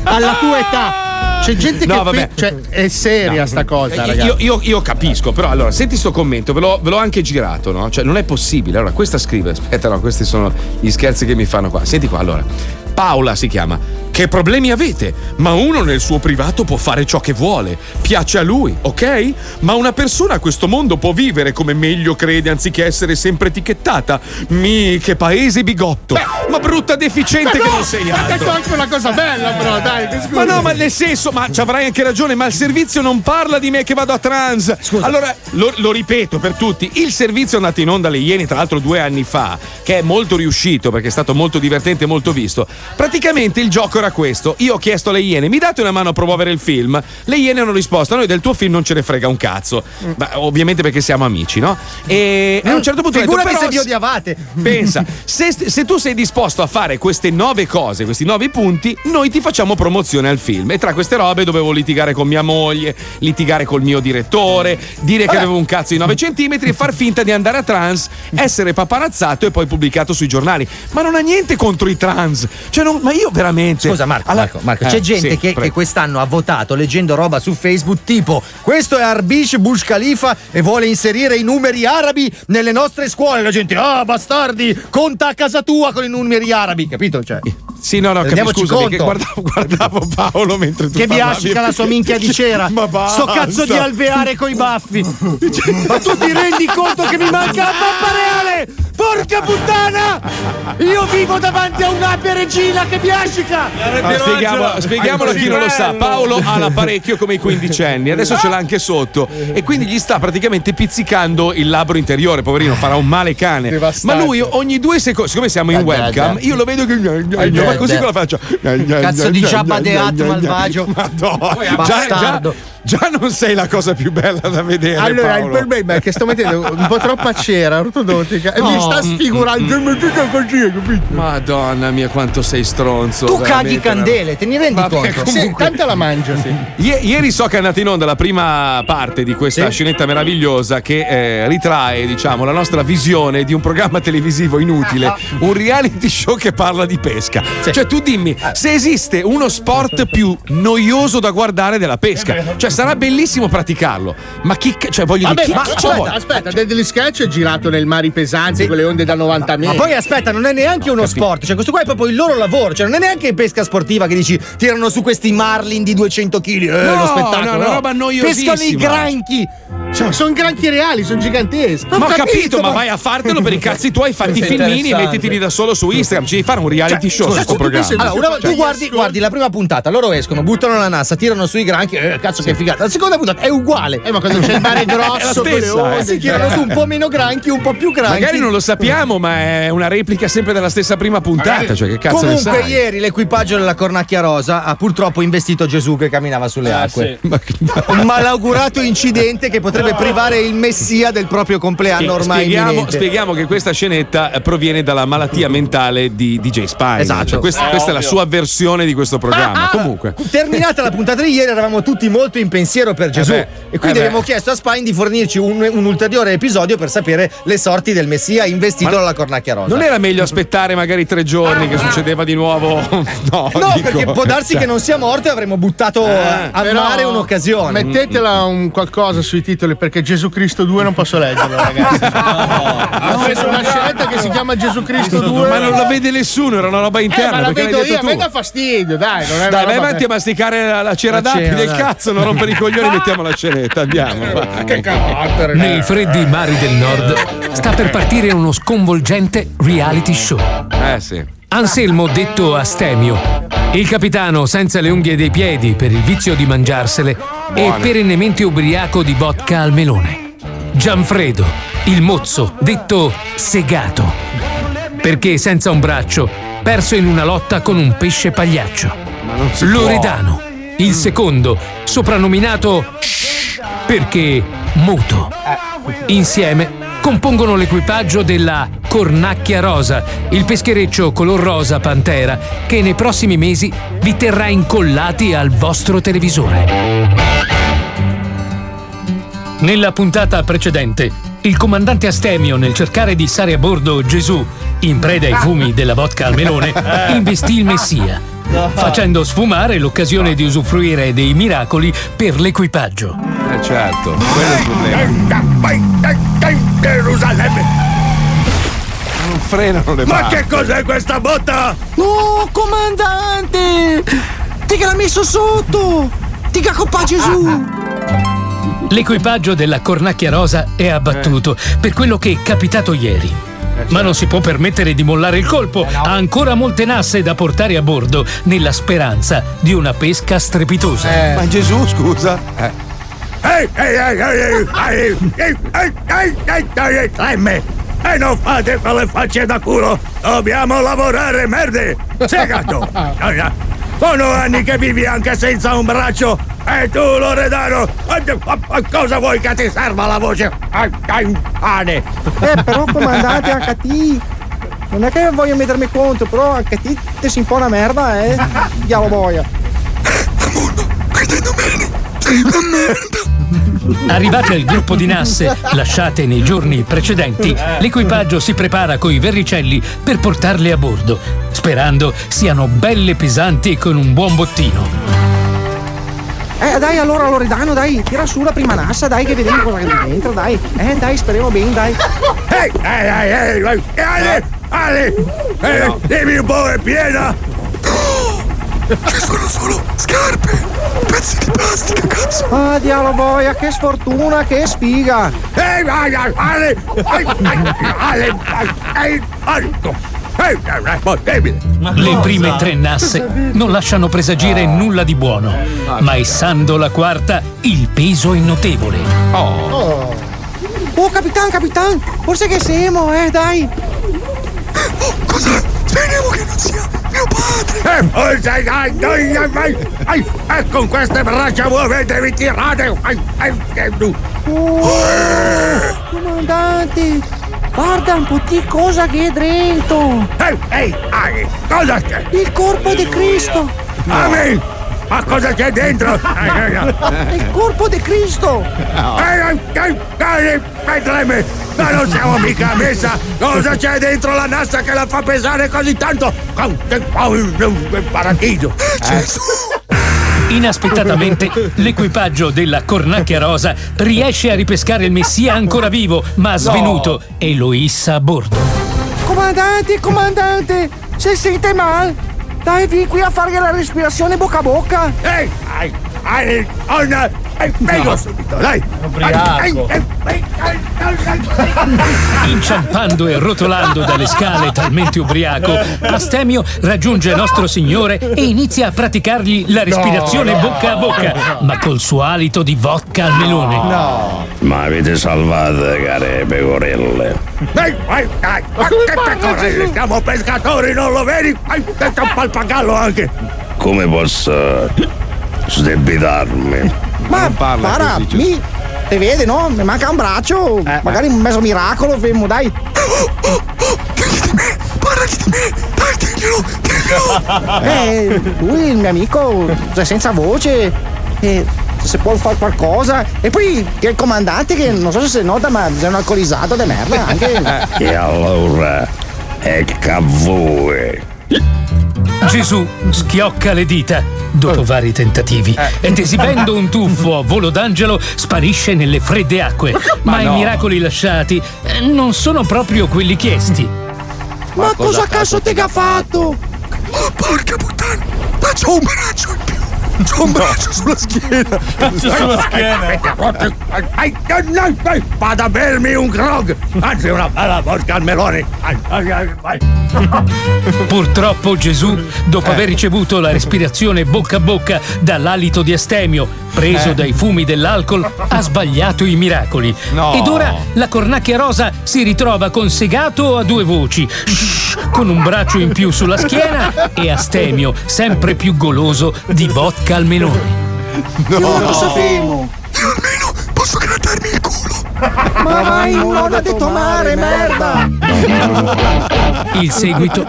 Alla tua età. C'è gente che è seria sta cosa, ragazzi. Io capisco, però allora senti sto commento, ve l'ho anche girato, no? Cioè non è possibile. Allora questa scrive, aspetta, no, questi sono gli scherzi che mi fanno qua. Senti qua, allora. Paola si chiama. Che problemi avete? Ma uno nel suo privato può fare ciò che vuole, piace a lui, ok? Ma una persona a questo mondo può vivere come meglio crede anziché essere sempre etichettata. Che paese bigotto. Ma brutta deficiente che non sei altro. Ma detto anche una cosa bella, però, dai, scusa. Ma no, ma nel senso, ma ci avrai anche ragione, ma il servizio non parla di me che vado a trans. Scusa. Allora, lo ripeto per tutti, il servizio è andato in onda alle Iene, tra l'altro 2 anni fa, che è molto riuscito perché è stato molto divertente e molto visto. Praticamente il gioco era questo: io ho chiesto alle Iene, mi date una mano a promuovere il film? Le Iene hanno risposto: a noi del tuo film non ce ne frega un cazzo. Ma ovviamente perché siamo amici, no? E a un certo punto figurati detto, però, se vi odiavate. Pensa, se tu sei disposto a fare queste 9 cose, questi 9 punti, noi ti facciamo promozione al film. E tra queste robe dovevo litigare con mia moglie, litigare col mio direttore, dire che avevo un cazzo di 9 centimetri e far finta di andare a trans, essere paparazzato e poi pubblicato sui giornali. Ma non ha niente contro i trans. Cioè ma io veramente. Scusa, Marco, c'è gente che quest'anno ha votato leggendo roba su Facebook tipo: questo è Arbish Bush Khalifa e vuole inserire i numeri arabi nelle nostre scuole. La gente, bastardi, conta a casa tua con i numeri arabi, capito? Cioè. Sì, no, capisco, scusami, che guardavo Paolo mentre tu che biascica la sua minchia di cera. Ma basta. Sto cazzo di alveare coi baffi. Ma tu ti rendi conto che mi manca la pappa reale? Porca puttana! Io vivo davanti a un'ape regina che biascica! Spieghiamolo a chi non lo sa. Paolo ha l'apparecchio come i 15 anni, adesso ce l'ha anche sotto e quindi gli sta praticamente pizzicando il labbro interiore, poverino, farà un male cane. Devastante. Ma lui ogni 2 secondi, siccome siamo in webcam, io lo vedo che così con la faccia. Cazzo di ciabadeato malvagio. Madonna. Bastardo. Già non sei la cosa più bella da vedere. Allora, Paolo. Il problema è che sto mettendo un po' troppa cera ortodontica e mi sta sfigurando mettuta così, capito? Madonna mia, quanto sei stronzo. Tu caghi candele, te ne rendi conto? Comunque... tanta la mangia. Sì. Ieri so che è andata in onda la prima parte di questa scenetta meravigliosa che ritrae, diciamo, la nostra visione di un programma televisivo inutile, un reality show che parla di pesca. Sì. Cioè, tu dimmi se esiste uno sport più noioso da guardare della pesca. Cioè, sarà bellissimo praticarlo, ma chi, cioè, voglio dire, chi aspetta, Deadly Sketch è girato nel mari pesanti con le onde da 90 metri. Ma poi aspetta, non è neanche uno sport, cioè questo qua è proprio il loro lavoro, cioè non è neanche pesca sportiva che dici tirano su questi marlin di 200 kg, uno spettacolo. No, una roba noiosissima. Pescano i granchi. Cioè, sono granchi reali, sono giganteschi. Ma ho capito, ma vai a fartelo per i cazzi tuoi, fatti i filmini e mettiteli da solo su Instagram, ci devi fare un reality show su questo programma. Allora, tu guardi la prima puntata, loro escono, buttano la nassa, tirano sui granchi, cazzo che figata. La seconda puntata è uguale. Ma quando c'è il mare grosso con le onde, si tirano su un po' meno granchi, un po' più granchi. Magari non lo sappiamo, ma è una replica sempre della stessa prima puntata, cioè che cazzo ne sai? Comunque ieri l'equipaggio della Cornacchia Rosa ha purtroppo investito Gesù che camminava sulle acque. Un malaugurato incidente che potrebbe privare il messia del proprio compleanno ormai imminente. Spieghiamo che questa scenetta proviene dalla malattia mentale di DJ Spine. Esatto. Cioè, questa è la sua versione di questo programma. Comunque, terminata la puntata di ieri, eravamo tutti molto in pensiero per Gesù e quindi abbiamo chiesto a Spine di fornirci un ulteriore episodio per sapere le sorti del messia investito dalla Cornacchia Rosa. Non era meglio aspettare magari 3 giorni che succedeva di nuovo? No, perché può darsi che non sia morto e avremmo buttato a mare un'occasione. Mettetela un qualcosa sui titoli, perché Gesù Cristo 2 non posso leggerlo, ragazzi. Ho preso una scenetta che si chiama Gesù Cristo 2. Ma non la vede nessuno, era una roba interna. Ma la vedo io, a me dà fastidio, dai. Non è dai, vai avanti a masticare la cera d'api del cazzo, non rompere i coglioni, mettiamo la scenetta, andiamo. Che carattere. Nei freddi mari del nord sta per partire uno sconvolgente reality show. Sì. Anselmo, detto Astemio, il capitano senza le unghie dei piedi per il vizio di mangiarsele e perennemente ubriaco di vodka al melone. Gianfredo, il mozzo, detto Segato, perché senza un braccio, perso in una lotta con un pesce pagliaccio. Loredano, il secondo, soprannominato Shh, perché muto. Insieme compongono l'equipaggio della Cornacchia Rosa, il peschereccio color rosa pantera che nei prossimi mesi vi terrà incollati al vostro televisore. Nella puntata precedente, il comandante Astemio, nel cercare di stare a bordo Gesù, in preda ai fumi della vodka al melone, investì il messia, facendo sfumare l'occasione di usufruire dei miracoli per l'equipaggio. Certo, quello è il problema. Gerusalemme! Non frenano le barche! Ma che cos'è questa botta? No, comandante! Ti che l'ha messo sotto! Ti che coppa Gesù! L'equipaggio della Cornacchia Rosa è abbattuto per quello che è capitato ieri. Ma non si può permettere di mollare il colpo, ha ancora molte nasse da portare a bordo nella speranza di una pesca strepitosa. Ma Gesù, scusa! Non fate quelle facce da culo! Dobbiamo lavorare, merde! Segato! Sono anni che vivi anche senza un braccio! E tu, Loredano! Cosa vuoi che ti serva la voce? Però comandante HT! Non è che voglio mettermi conto, però HT ti si un po' una merda, diavolo boia! Amorno, credendo bene! Sei una merda! Arrivati al gruppo di nasse lasciate nei giorni precedenti, l'equipaggio si prepara coi verricelli per portarle a bordo, sperando siano belle pesanti con un buon bottino. Dai allora Loredano, dai, tira su la prima nassa, dai, che vediamo cosa c'è dentro, dai. Dai, speriamo bene, dai. Ale, devi un po' è piena. Ci sono solo scarpe, pezzi di plastica, cazzo! Ah, diavolo boia, che sfortuna, che sfiga! Le prime 3 nasse non lasciano presagire nulla di buono, ma essendo la quarta, il peso è notevole. Oh, capitan, forse che siamo, dai! Oh, cos'è? Speriamo che non sia mio padre! E con queste braccia muovetevi, tirate! Comandante! Guarda un po' di cosa che è dentro. Ehi, Ari, cosa c'è? Il corpo di Cristo. Amen! Ma cosa c'è dentro? Il corpo di Cristo. Ma non siamo mica a messa! Cosa c'è dentro la nasta che la fa pesare così tanto? Paradiso! Gesù! Inaspettatamente l'equipaggio della Cornacchia Rosa riesce a ripescare il Messia ancora vivo ma svenuto e lo issa a bordo. Comandante, se siete mal, dai vi qui a fargli la respirazione bocca a bocca. Prego subito, dai! Inciampando e rotolando dalle scale talmente ubriaco, Astemio raggiunge Nostro Signore e inizia a praticargli la respirazione bocca a bocca, ma col suo alito di vodka al melone. Ma avete salvato, care pecorelle. Ma che pecorelle? Siamo pescatori, non lo vedi? C'è un pappagallo anche! Come posso sdebitarmi? Ma parla così, te vede, no? Mi manca un braccio, magari un mezzo miracolo, fermo, dai. Parlagli di me, dai, tienilo. Lui, il mio amico, è senza voce, se può fare qualcosa. E poi che il comandante, che non so se si nota, ma è un alcolizzato de merda anche. E allora, ecco a voi. Gesù schiocca le dita dopo vari tentativi ed esibendo un tuffo a volo d'angelo sparisce nelle fredde acque, ma i miracoli lasciati non sono proprio quelli chiesti. Ma cosa cazzo te ha fatto? Oh, porca puttana, ma c'ho un braccio in più, c'ho un braccio sulla schiena. Vado a bermi un grog, anzi una bella vodka al melone. Purtroppo Gesù, dopo aver ricevuto la respirazione bocca a bocca dall'alito di Astemio, preso dai fumi dell'alcol, ha sbagliato i miracoli. Ed ora la Cornacchia Rosa si ritrova con Segato a due voci, con un braccio in più sulla schiena e Astemio sempre più goloso di vodka al melone. Io lo sapevo. Io almeno posso grattarmi il culo. Ma vai in onda di tomare, merda. Il seguito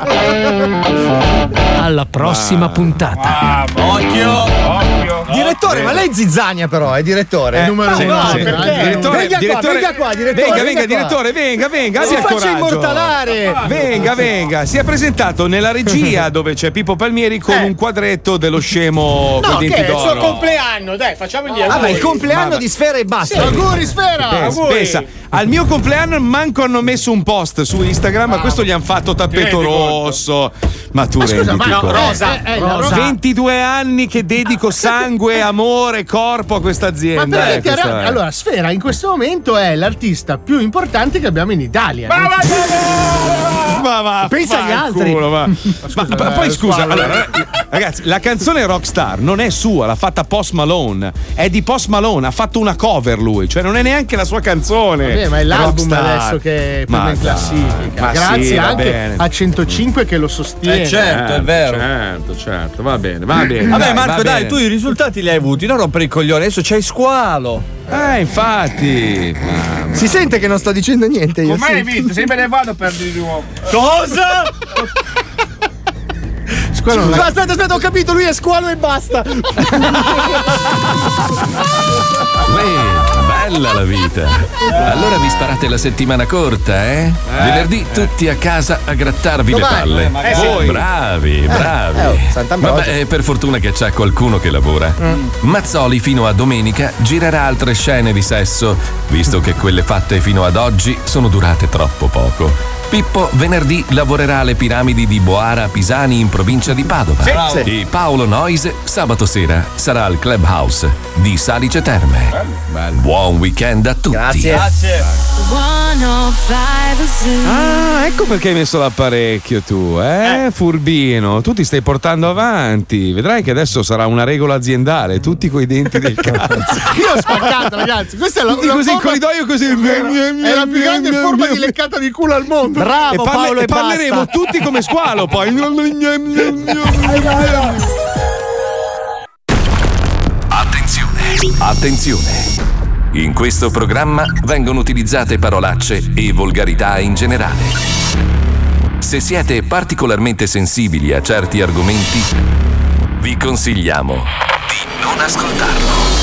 alla prossima puntata. Occhio. Direttore, ma lei zizzania però, direttore. Numero uno. Direttore, venga qua. Venga. Si faccia immortalare. Venga. Si è presentato nella regia dove c'è Pippo Palmieri con un quadretto dello scemo con denti d'oro. È il suo compleanno, dai, facciamo gli auguri. Il compleanno di Sfera e basta. Auguri Sfera. Pensa, al mio compleanno manco hanno messo un post su Instagram, ma questo gli hanno fatto tappeto rosso. Ma tu renditi conto. Rosa. 22 anni che dedico sangue, amore, corpo a questa azienda. Ma perché allora Sfera in questo momento è l'artista più importante che abbiamo in Italia. Ma pensa agli altri. Ma poi scusa, allora, ragazzi, la canzone Rockstar non è sua, l'ha fatta Post Malone. È di Post Malone, ha fatto una cover lui, cioè non è neanche la sua canzone. Vabbè, ma è l'album Rockstar adesso che è prima in classifica. Grazie anche a 105 che lo sostiene. Certo, è vero. Certo, va bene. Vabbè, dai, Marco, dai, tu i risultati li hai avuti, non rompere i coglioni, adesso c'hai squalo. Infatti. Si sente che non sto dicendo niente io. Come hai visto? Se me ne vado perdi di nuovo. Cosa? Aspetta, ho capito, lui è squalo e basta. Bella la vita. Allora vi sparate la settimana corta, venerdì tutti a casa a grattarvi le palle. Voi bravi. Vabbè, per fortuna che c'è qualcuno che lavora. Mazzoli fino a domenica girerà altre scene di sesso, visto che quelle fatte fino ad oggi sono durate troppo poco. Pippo venerdì lavorerà alle piramidi di Boara Pisani in provincia di Padova. Sì. E Paolo Noise sabato sera sarà al Clubhouse di Salice Terme. Bello. Buon weekend a tutti. Grazie. Ecco perché hai messo l'apparecchio tu, furbino. Tu ti stai portando avanti. Vedrai che adesso sarà una regola aziendale, tutti coi denti del cazzo. Io ho spaccato, ragazzi. Questa è la forma... così in corridoio così. È la più grande forma di leccata di culo al mondo. Bravo, Paolo, e parleremo basta. Tutti come squalo poi. Attenzione. In questo programma vengono utilizzate parolacce e volgarità in generale. Se siete particolarmente sensibili a certi argomenti, vi consigliamo di non ascoltarlo.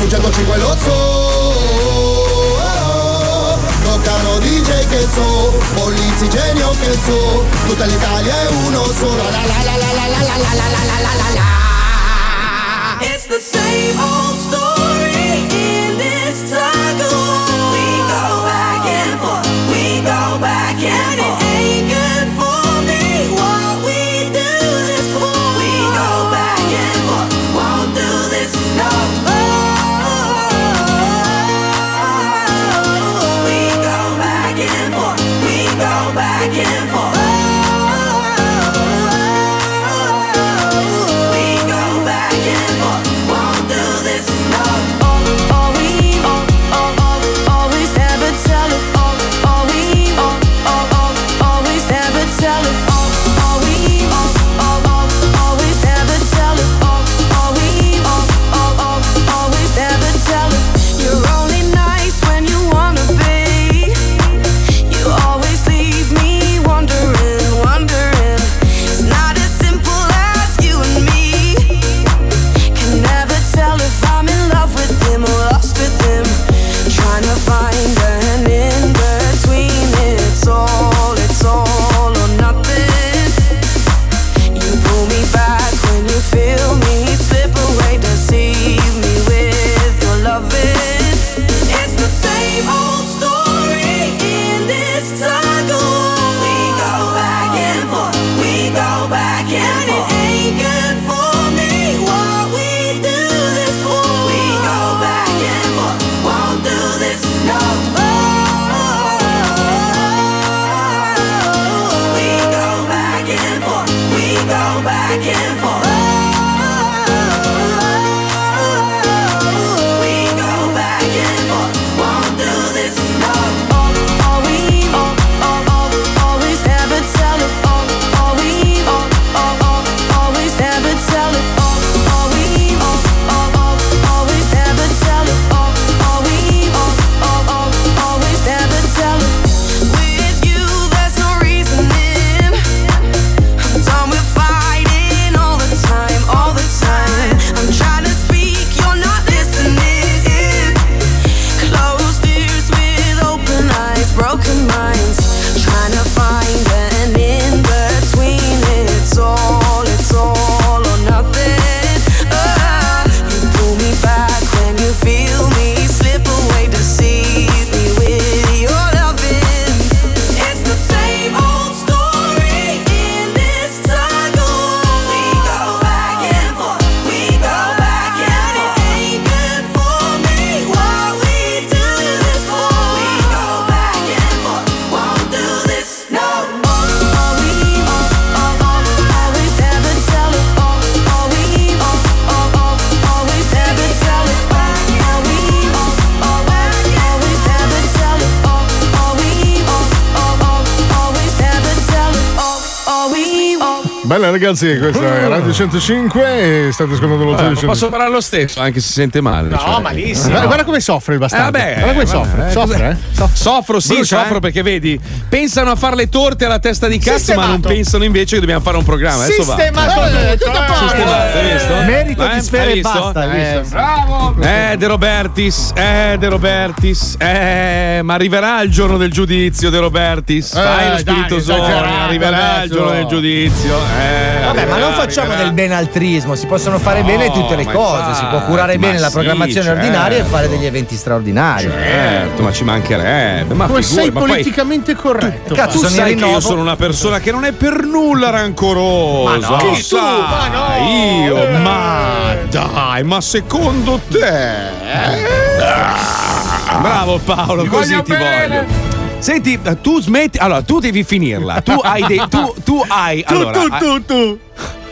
su 105 l'ozzo. Toccano DJ che so, Polizzi genio che so. Tutta l'Italia è uno solo. La la la la la la la la la la la la la. It's the same old story in this cycle. We go back and forth, we go back and forth. It ain't good for me what we do this for. We go back and forth, won't do this no more. We go back and forth, we go back and forth. Ragazzi, questa è Radio 105 e state ascoltando lo zio. Posso parlare lo stesso anche se sente male. No, cioè, malissimo. Guarda come soffre il bastardo. Guarda come soffre. Soffro, sì, brucia, soffro perché vedi, pensano a fare le torte alla testa di cazzo, ma non pensano invece che dobbiamo fare un programma. Adesso sistemato, tutto visto? Merito di Sfera e basta. Bravo. De Robertis, De Robertis, ma arriverà il giorno del giudizio, De Robertis. Fai lo spirito solo, arriverà il giorno del giudizio. Vabbè, ma non facciamo del benaltrismo, si possono fare bene tutte le cose, si può curare bene la programmazione ordinaria e fare degli eventi straordinari. Certo, ma ci mancherebbe. Ma figura, sei ma politicamente poi, corretto. Cazzo, tu sai che io sono una persona che non è per nulla rancorosa. Ma no, che tu, ma no. Io, ma dai, ma secondo te? Bravo Paolo, ti così voglio ti bene. Voglio. Senti, tu smetti. Allora, tu devi finirla. Tu hai dei. Tu hai.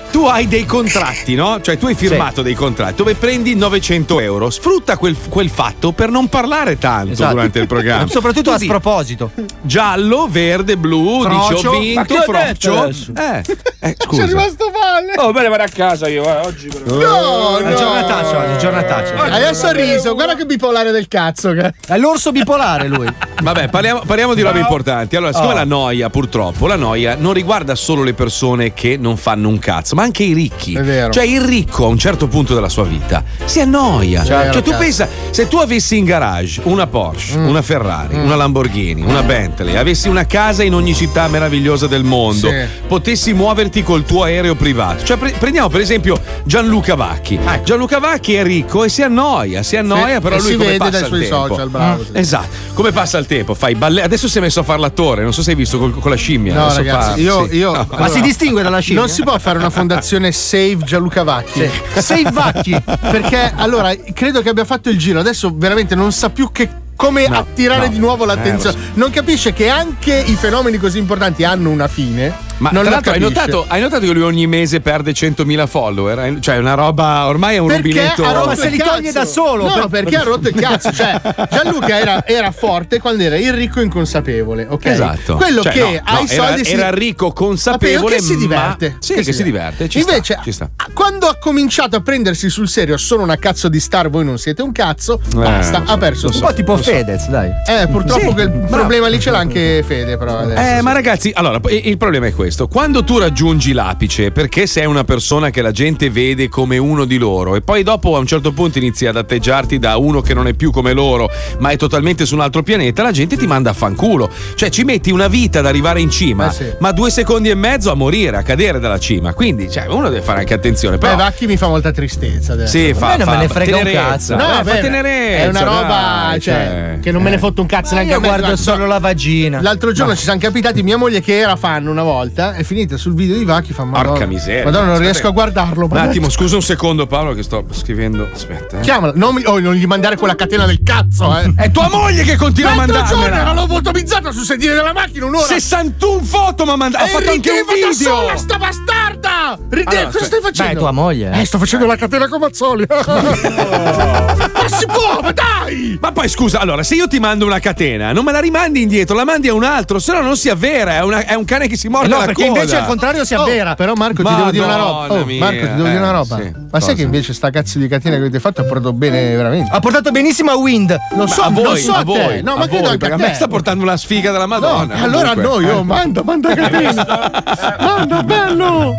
Tu hai dei contratti, no? Cioè, tu hai firmato dei contratti dove prendi 900 euro. Sfrutta quel fatto per non parlare tanto durante il programma. Soprattutto a sproposito. Giallo, verde, blu, dici ho vinto, froccio. Scusa. Sono rimasto male. Oh, me ne vado a casa io oggi. No. Giornataccia. Adesso ha riso. Guarda che bipolare del cazzo. È l'orso bipolare lui. Vabbè, parliamo di robe importanti. Allora, siccome la noia, purtroppo, la noia non riguarda solo le persone che non fanno un cazzo, ma anche i ricchi. È vero. Cioè, il ricco a un certo punto della sua vita si annoia. Cioè, tu pensa, se tu avessi in garage una Porsche, una Ferrari, una Lamborghini, una Bentley, avessi una casa in ogni città meravigliosa del mondo, potessi muoverti col tuo aereo privato. Cioè, prendiamo per esempio Gianluca Vacchi. Gianluca Vacchi è ricco e si annoia, però lui si come vede dai suoi social, bravo. Esatto. Come passa il tempo? Fai balletto. Adesso si è messo a fare l'attore, non so se hai visto con la scimmia. No, ragazzi, allora, ma si distingue dalla scimmia? Non si può fare una fondazione Save Gianluca Vacchi. Sì. Save Vacchi, perché allora credo che abbia fatto il giro. Adesso veramente non sa più come attirare di nuovo l'attenzione. Non capisce che anche i fenomeni così importanti hanno una fine. Ma non tra l'altro hai notato che lui ogni mese perde 100.000 follower? Cioè, è una roba, ormai è un rubinetto. Ma se li toglie da solo. No, perché ha rotto il cazzo. Cioè, Gianluca era forte quando era il ricco inconsapevole, ok? Esatto. Quello cioè, che ha i soldi era ricco consapevole che si diverte. Ma... Sì, che si diverte. Invece, quando ha cominciato a prendersi sul serio, sono una cazzo di star, voi non siete un cazzo, basta, ha perso. Un po' tipo Fedez, dai. Purtroppo quel problema lì ce l'ha anche Fede, però adesso. Ma ragazzi, allora, il problema è questo. Quando tu raggiungi l'apice, perché sei una persona che la gente vede come uno di loro e poi dopo a un certo punto inizi ad atteggiarti da uno che non è più come loro ma è totalmente su un altro pianeta, la gente ti manda a fanculo. Cioè, ci metti una vita ad arrivare in cima ma 2 secondi e mezzo a morire, a cadere dalla cima. Quindi cioè, uno deve fare anche attenzione. Però Vacchi mi fa molta tristezza adesso. Sì, non me ne frega tenerezza. Un cazzo fa tenerezza, è una roba che non me ne fotto un cazzo neanche io. Guardo solo la vagina. L'altro giorno ci siamo capitati mia moglie che era fan una volta, è finita sul video di Vacchi, fa male. Porca miseria. Madonna, non riesco a guardarlo. Un attimo, scusa un secondo, Paolo, che sto scrivendo. Aspetta. Chiamala, non gli mandare quella catena del cazzo, eh. È tua moglie che continua a mandare. L'altro giorno era lobotomizzata sul sedile della macchina un'ora. 61 foto mi ha mandato. Ha fatto anche un video. Ma sola sta bastarda! Allora, cosa stai facendo? Dai, tua moglie. Sto facendo la catena con Mazzoli. Ma si può, ma dai! Ma poi scusa, allora, se io ti mando una catena, non me la rimandi indietro, la mandi a un altro, se no non si avvera, è un cane che si morde. Perché invece al contrario si avvera. Però Marco, ti devo dire una roba. Sì. Ma sai che invece sta cazzo di catena che avete fatto ha portato bene veramente. Ha portato benissimo a Wind. Lo so a voi. No, ma credo anche a te. A me sta portando una sfiga della Madonna. No, allora comunque. A noi, manda catena. Manda bello.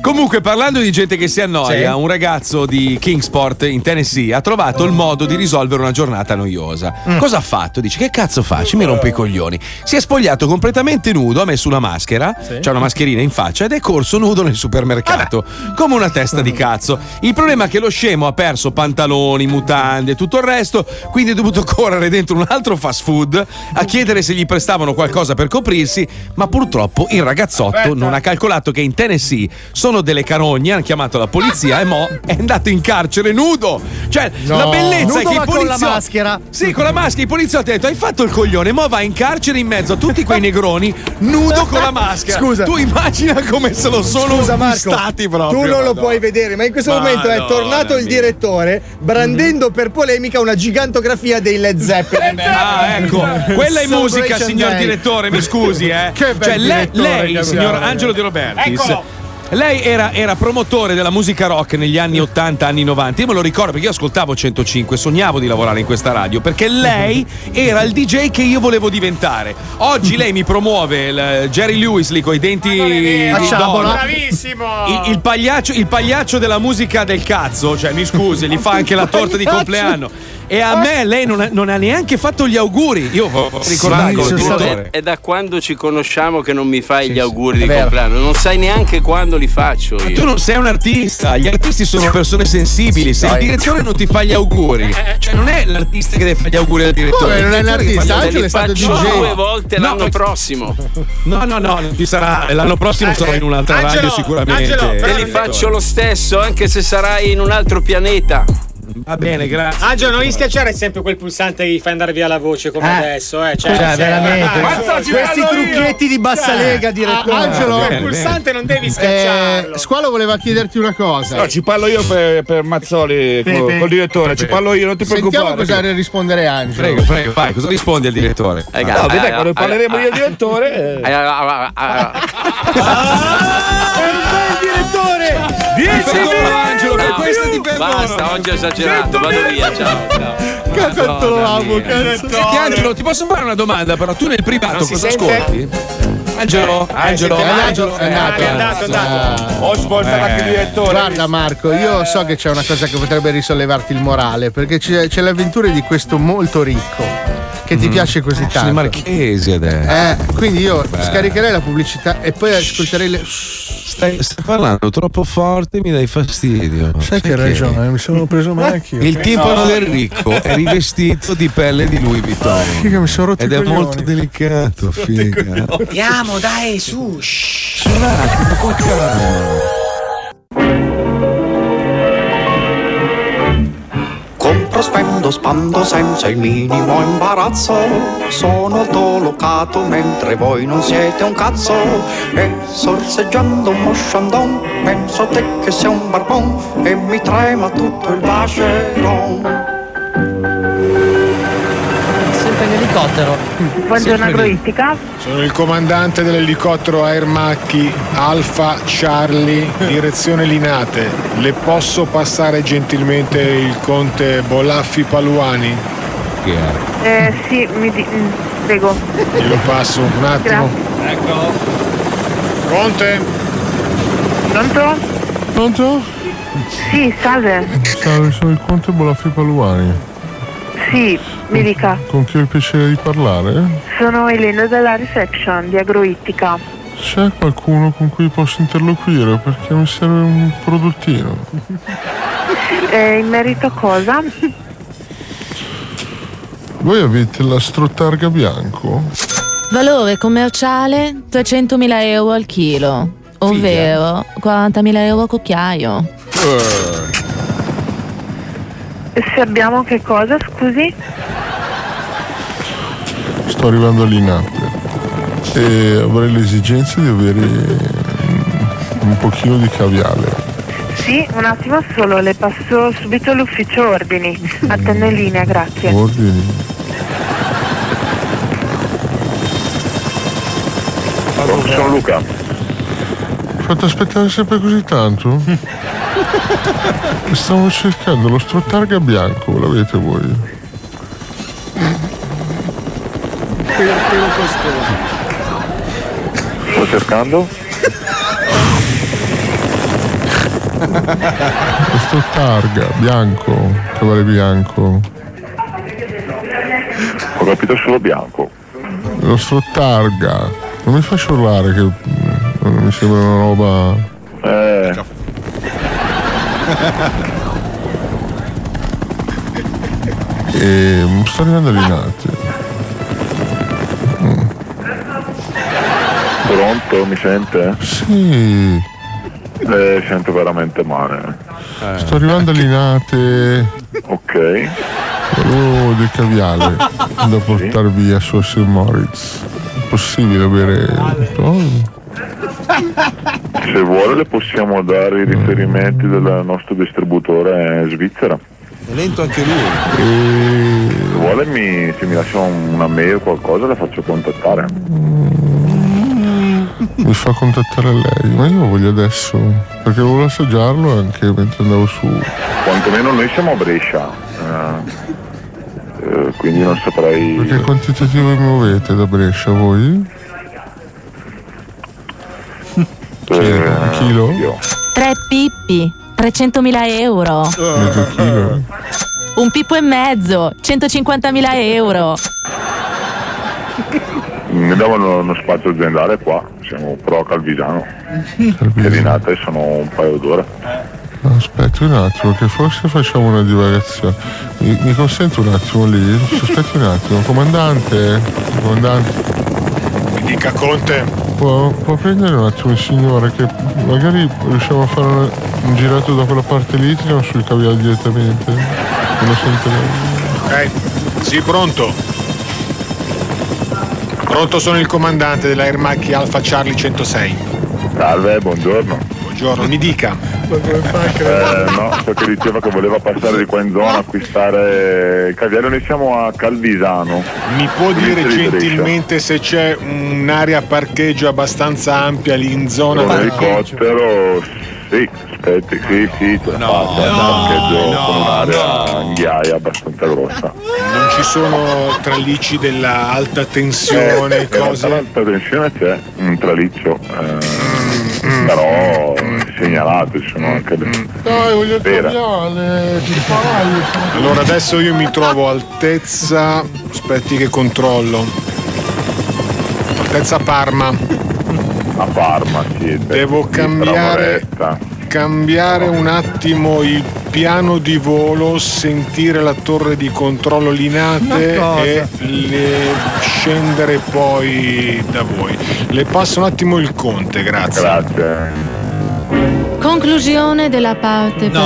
Comunque, parlando di gente che si annoia, un ragazzo di Kingsport in Tennessee ha trovato il modo di risolvere una giornata noiosa. Cosa ha fatto? Dice: "Che cazzo faccio? Mi rompo i coglioni". Si è spogliato completamente nudo, ha messo una maschera, c'ha una mascherina in faccia ed è corso nudo nel supermercato come una testa di cazzo. Il problema è che lo scemo ha perso pantaloni, mutande e tutto il resto, quindi è dovuto correre dentro un altro fast food a chiedere se gli prestavano qualcosa per coprirsi, ma purtroppo il ragazzotto non ha calcolato che in Tennessee sono delle carogne, hanno chiamato la polizia e mo è andato in carcere nudo. Cioè, la bellezza nudo è che i poliziotti con la maschera. Sì, con la maschera i poliziotti hanno detto: "Hai fatto il coglione, mo vai in carcere in mezzo a tutti quei negroni nudo con la maschera". Scusa. Tu immagina come se lo sono stati proprio. Tu non lo puoi vedere, ma in questo momento è tornato il direttore brandendo per polemica una gigantografia dei Led Zeppelin. Ecco, quella è musica, signor direttore, mi scusi, Che cioè lei, signor Angelo Di Robertis. Eccolo. Lei era promotore della musica rock negli anni 80, anni 90. Io me lo ricordo perché io ascoltavo 105, sognavo di lavorare in questa radio perché lei era il DJ che io volevo diventare. Oggi lei mi promuove il Jerry Lewis lì con i denti di d'oro. Bravissimo! Il pagliaccio della musica del cazzo, cioè mi scusi, gli fa anche la torta di compleanno. E a me lei non ha neanche fatto gli auguri. Io ricordavo il direttore. È da quando ci conosciamo che non mi fai gli auguri di compleanno. Non sai neanche quando li faccio io. Ma tu non sei un artista. Gli artisti sono persone sensibili. Se il direttore non ti fa gli auguri, cioè non è l'artista che deve fare gli auguri al direttore. Non è l'artista. Angelo è stato DJ 2 volte l'anno prossimo. No, non ci sarà. L'anno prossimo sarò in un'altra radio sicuramente. Te li faccio lo stesso anche se sarai in un altro pianeta. Va bene, grazie. Angelo, non schiacciare sempre quel pulsante che gli fa andare via la voce come adesso, eh. Cioè veramente. Questi trucchetti di bassa lega, direttore. Angelo, il pulsante non devi schiacciarlo. Squalo voleva chiederti una cosa. No, ci parlo io per Mazzoli col direttore, ci parlo io, non ti preoccupare. Sentiamo cosa rispondere Angelo. Prego, vai, cosa rispondi al direttore? No, vedrai quando parleremo io al direttore. Angelo, per questo ti perdono. Basta, oggi ho esagerato, vado via, ciao. Cazzo, lo amo, cazzo. Senti Angelo, ti posso fare una domanda però? Tu nel privato cosa ascolti? Angelo è andato. Ho svoltato anche il direttore. Guarda Marco, io so che c'è una cosa che potrebbe risollevarti il morale, perché c'è l'avventura di questo molto ricco che ti piace così tanto. Sono i marchesi adesso. Quindi io scaricherei la pubblicità e poi ascolterei le. Stai parlando troppo forte, mi dai fastidio. Sai che ragione, mi sono preso male anch'io. Il timpano del ricco è rivestito di pelle di Louis Vuitton. Figa, mi sono rotto ed è molto delicato, figa. Andiamo, dai, su. Compro, spendo, spando senza il minimo imbarazzo. Sono altolocato mentre voi non siete un cazzo. E sorseggiando uno sciandon penso a te che sei un barbon e mi trema tutto il vacheron. Sempre in elicottero. Buongiorno agroistica. Sono il comandante dell'elicottero Aermacchi Alfa Charlie, direzione Linate. Le posso passare gentilmente il conte Bolaffi Paluani? Sì, prego. Glielo passo un attimo. Grazie. Ecco. Conte? Pronto? Sì, salve. Salve, sono il conte Bolaffi Paluani. Sì, mi dica. Con chi ho il piacere di parlare? Sono Elena della reception di Agroittica. C'è qualcuno con cui posso interloquire? Perché mi serve un prodottino. In merito a cosa? Voi avete la strottarga bianco? Valore commerciale 300.000 euro al chilo, ovvero 40.000 euro a cucchiaio. Se abbiamo che cosa, scusi? Sto arrivando all'Inapoli e avrei l'esigenza di avere un pochino di caviale. Sì, un attimo solo, le passo subito all'ufficio ordini. Attendo in linea, grazie. Ordini. Allora, sono Luca. Fatto aspettare sempre così tanto? Stavo cercando lo strottarga bianco, l'avete voi? Sto cercando? Lo strottarga bianco, che vale bianco? Ho capito solo bianco. Lo strottarga, non mi faccio urlare che mi sembra una roba... sto arrivando all'Inate. Pronto, mi sente? Sì. Sento veramente male. Sto arrivando all'Inate. Ok. Volevo del caviale da portare via su St. Moritz. È possibile bere? Se vuole le possiamo dare i riferimenti del nostro distributore svizzera. È lento anche lui. Se vuole se mi lascia una mail o qualcosa la faccio contattare. Mi fa contattare lei, ma io voglio adesso, perché volevo assaggiarlo anche mentre andavo su. Quantomeno noi siamo a Brescia, quindi non saprei. Perché quantitativo vi muovete da Brescia voi? Un chilo? 3 pippi, 300.000 euro. Mezzo chilo. Un pippo e mezzo, 150.000 euro. Mi davano uno spazio aziendale qua, siamo pro Calvisano. Calvisano. E sono un paio d'ore. Aspetti un attimo, che forse facciamo una divagazione. Mi consente un attimo lì? Aspetti un attimo, comandante. Mi dica, Conte. può prendere un attimo il signore, che magari riusciamo a fare un girato da quella parte lì, tiriamo sul caviale direttamente. Non lo sento lei. Ok, sì, pronto. Pronto, sono il comandante della Air Macchi Alfa Charlie 106. Salve, buongiorno. Buongiorno, mi dica. No, perché diceva che voleva passare di qua in zona, acquistare il caviale. Noi siamo a Calvisano. Mi può dire gentilmente se c'è un'area parcheggio abbastanza ampia lì in zona? Un elicottero, sì, aspetti, sì, c'è parcheggio con un'area anghiaia abbastanza grossa. Non ci sono tralicci dell'alta tensione, cose? L'alta tensione c'è un traliccio, però segnalato, sono anche dai, voglio il caviale, ti sparagli. Allora adesso io mi trovo altezza, aspetti che controllo, altezza Parma. A Parma, sì. Devo cambiare un attimo il piano di volo, sentire la torre di controllo Linate e scendere poi da voi. Le passo un attimo il Conte, grazie. Conclusione della parte prima.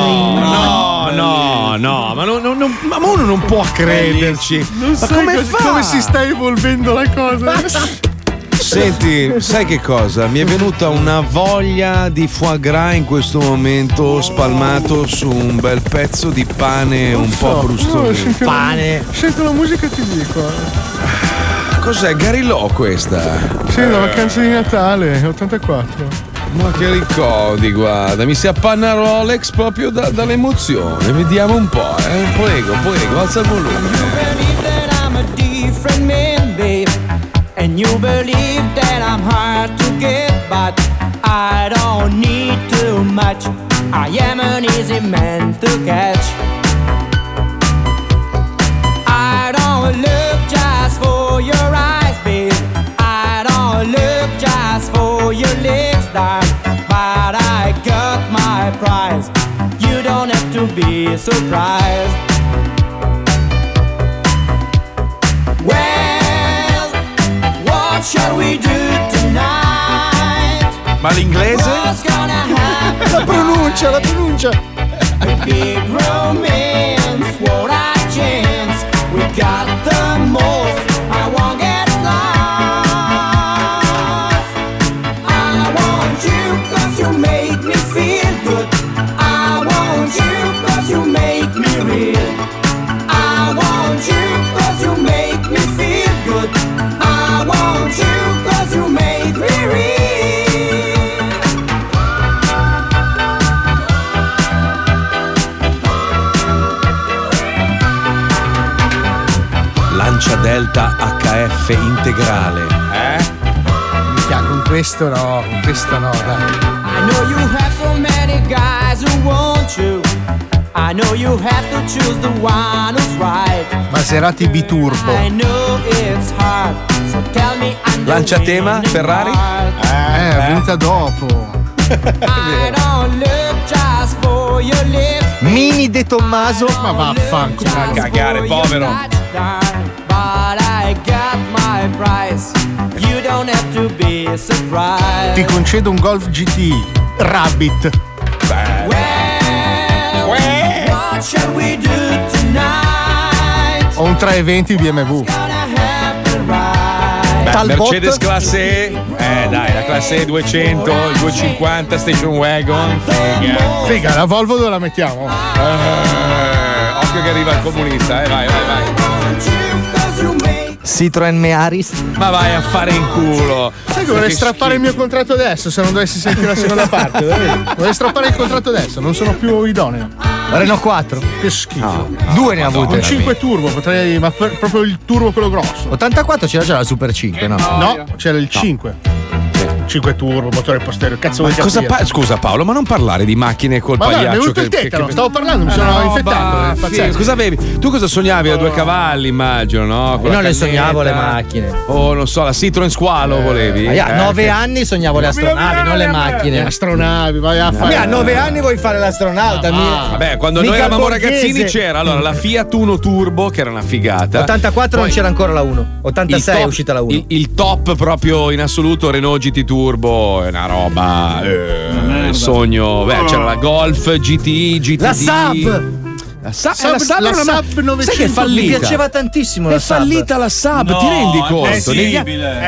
No, ma uno non può crederci. Non ma come fa? Come si sta evolvendo la cosa? Senti, sai che cosa? Mi è venuta una voglia di foie gras in questo momento, spalmato su un bel pezzo di pane po' brustolino. No, pane. Sento la musica e ti dico. Cos'è? Garillò questa? Sì, la vacanza di Natale, 84. Ma che ricordi, guarda, mi si appanna Rolex proprio dall'emozione. Vediamo un po', prego, alza il volume. You believe that I'm a different man, babe, and you believe that I'm hard to get, but I don't need too much. I am an easy man to catch. I don't look just for your eyes, babe. I don't look just for your lips. But I got my prize. You don't have to be surprised. Well, what shall we do tonight? Ma l'inglese? La pronuncia. With big romance, what a chance. We got the most. I won't get lost. You make me feel good. I want you cause you make me real. I want you cause you make me feel good. I want you cause you make me real. Lancia Delta HF integrale. Con questo no, dai. I know you have so many guys who want you. I know you have to choose the one who's right. Maserati Biturbo. I know it's hard. So tell me I'm Lancia tema Ferrari? È venuta dopo. I don't look just for your lips. Mini De Tommaso, ma vaffanculo, a cagare, povero. But I got my prize. You don't have to be surprised. Ti concedo un Golf GT Rabbit. Well, what shall we do tonight? Ho un 320 BMW. Mercedes classe E. Dai, la classe E 200, il 250 Station Wagon. Figa, la Volvo dove la mettiamo? Occhio che arriva il comunista, vai. Citroen Mearis. Ma vai a fare in culo. Sai che vorrei strappare il mio contratto adesso, se non dovessi sentire la seconda parte. Vorrei strappare il contratto adesso, non sono più idoneo. Renault 4. Che schifo. No, 2 ne ha avute. Un 5 turbo, potrei. Ma proprio il turbo quello grosso. 84 c'era già la Super 5, no? No, c'era il 5. 5 turbo, motore posteriore, cazzo. Ma cosa scusa Paolo, ma non parlare di macchine col pagliaccio. Ma no, mi è venuto il tetano, stavo parlando, mi sono infettato. Sì, cosa avevi? Tu cosa sognavi? A due cavalli, immagino, no? Io non le sognavo le macchine. Oh, non so, la Citroen Squalo volevi? A 9 anni sognavo le astronavi, non le macchine. Astronavi, vai a fare. A 9 anni vuoi fare l'astronauta? Vabbè, quando noi eravamo ragazzini c'era allora la Fiat Uno Turbo, che era una figata. 84 non c'era ancora la 1. 86 top, è uscita la 1. Il top proprio in assoluto Renault GT Turbo, è una roba sogno. Beh, c'era la Golf GT. La Saab. La Saab 900. Sai che è fallita? Mi piaceva tantissimo la Saab. È fallita la Saab, no, ti rendi conto?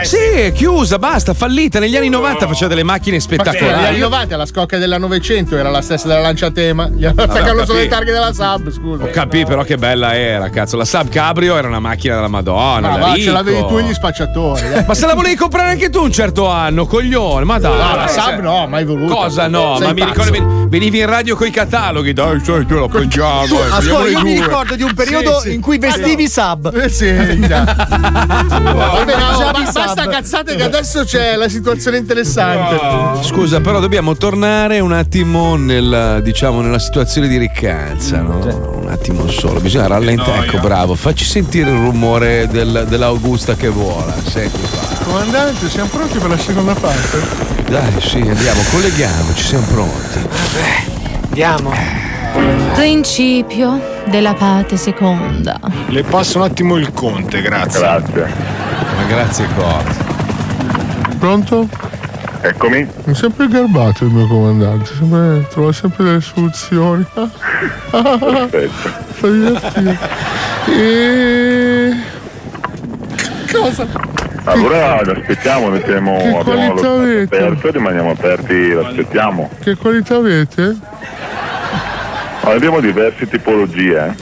Sì, è chiusa, basta, fallita. Negli anni 90 faceva delle macchine spettacolari. Negli anni 90 la scocca della 900 era la stessa della Lanciatema. Gli hanno attaccato solo le targhe della Saab, scusa. Ho capito, però che bella era, cazzo. La Saab Cabrio era una macchina della Madonna. Ma va, ce l'avevi tu e gli spacciatori. Ma se la volevi comprare anche tu un certo anno, coglione. Ma dai. No, la Saab no, mai voluta. Cosa no? Ma mi ricordo, venivi in radio coi cataloghi. Dai, tu la prendiamo. Ascolta, io mi ricordo di un periodo in cui vestivi Saab. Basta cazzate che adesso c'è la situazione interessante. Scusa, però dobbiamo tornare un attimo nella situazione di riccanza, no? Un attimo solo, bisogna rallentare. Ecco, bravo, facci sentire il rumore dell'Augusta che vola. Senti qua. Comandante, siamo pronti per la seconda parte? Dai, sì, andiamo, colleghiamoci, siamo pronti. Andiamo. Principio della parte seconda. Le passo un attimo il conte, grazie. Grazie. Ma grazie cosa? Pronto? Eccomi. È sempre garbato il mio comandante, trova sempre delle soluzioni. Perfetto. Fa divertire. Cosa? Allora l'aspettiamo, mettiamo aperto, rimaniamo aperti, l'aspettiamo. Che qualità avete? Abbiamo diverse tipologie.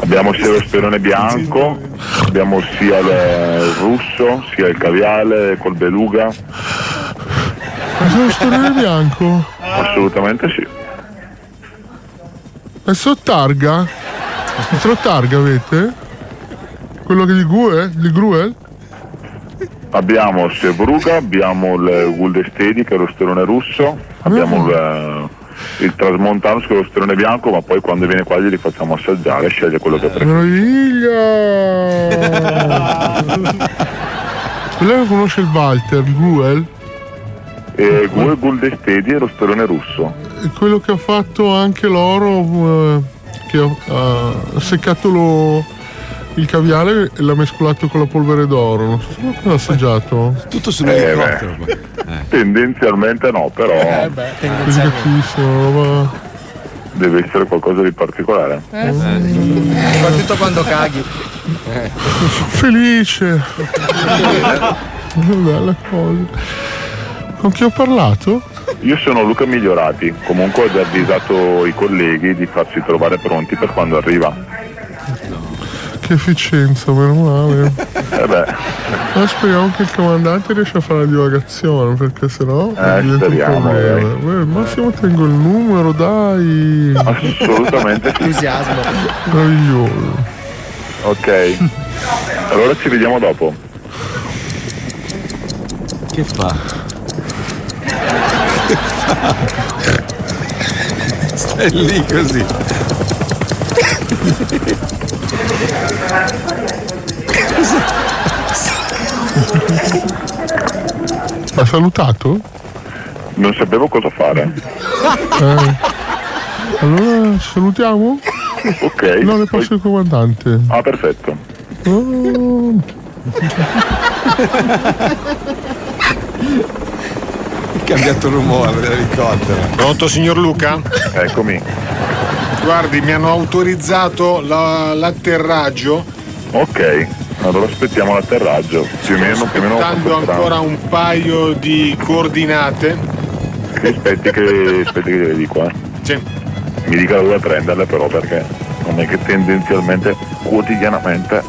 Abbiamo sia lo sperone bianco, abbiamo sia il russo, sia il caviale col beluga. Ma c'è lo sperone bianco? Assolutamente sì. È sottarga? Sottarga avete? Quello che di Gruel? Abbiamo il Sevruga, abbiamo il Guldestedi che è lo sperone russo, abbiamo il Trasmontano con lo sperone bianco, ma poi quando viene qua glieli facciamo assaggiare, sceglie quello che preferisce. Lei conosce il Walter, il Guel? Guel Guldestedi è lo sperone russo. E quello che ha fatto anche l'oro, che ha seccato il caviale e l'ha mescolato con la polvere d'oro, non so come l'ha assaggiato. Tutto sull'elicottero. Tendenzialmente no, però. Tendenzialmente. Deve essere qualcosa di particolare. Soprattutto quando caghi. Felice. Una bella cosa. Con chi ho parlato? Io sono Luca Migliorati, comunque ho già avvisato i colleghi di farsi trovare pronti per quando arriva. Che efficienza, meno male. Ma speriamo che il comandante riesca a fare la divagazione, perché sennò diventa un problema. Beh, al massimo tengo il numero, dai. Assolutamente. Entusiasmo. Meraviglioso. Ok. Allora ci vediamo dopo. Che fa? Stai lì così. Ha salutato? Non sapevo cosa fare. Allora salutiamo? Ok. No, le passo il comandante. Ah, perfetto. È cambiato rumore dell'elicottero. Pronto, signor Luca? Eccomi. Guardi, mi hanno autorizzato l'atterraggio. Ok, allora aspettiamo l'atterraggio. Più o meno aspettando ancora un paio di coordinate. Aspetti che le dico, Sì. Mi dica dove prenderle però, perché non è che tendenzialmente, quotidianamente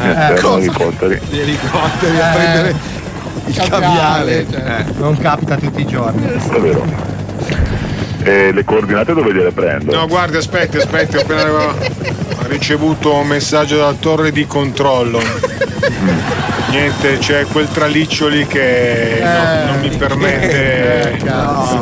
mi atterrano gli elicotteri a prendere il caviale. Non capita tutti i giorni. Davvero. E le coordinate dove gliele prendo? No, guardi, aspetti, ho appena ricevuto un messaggio dalla torre di controllo. Niente, c'è quel traliccio lì che non mi permette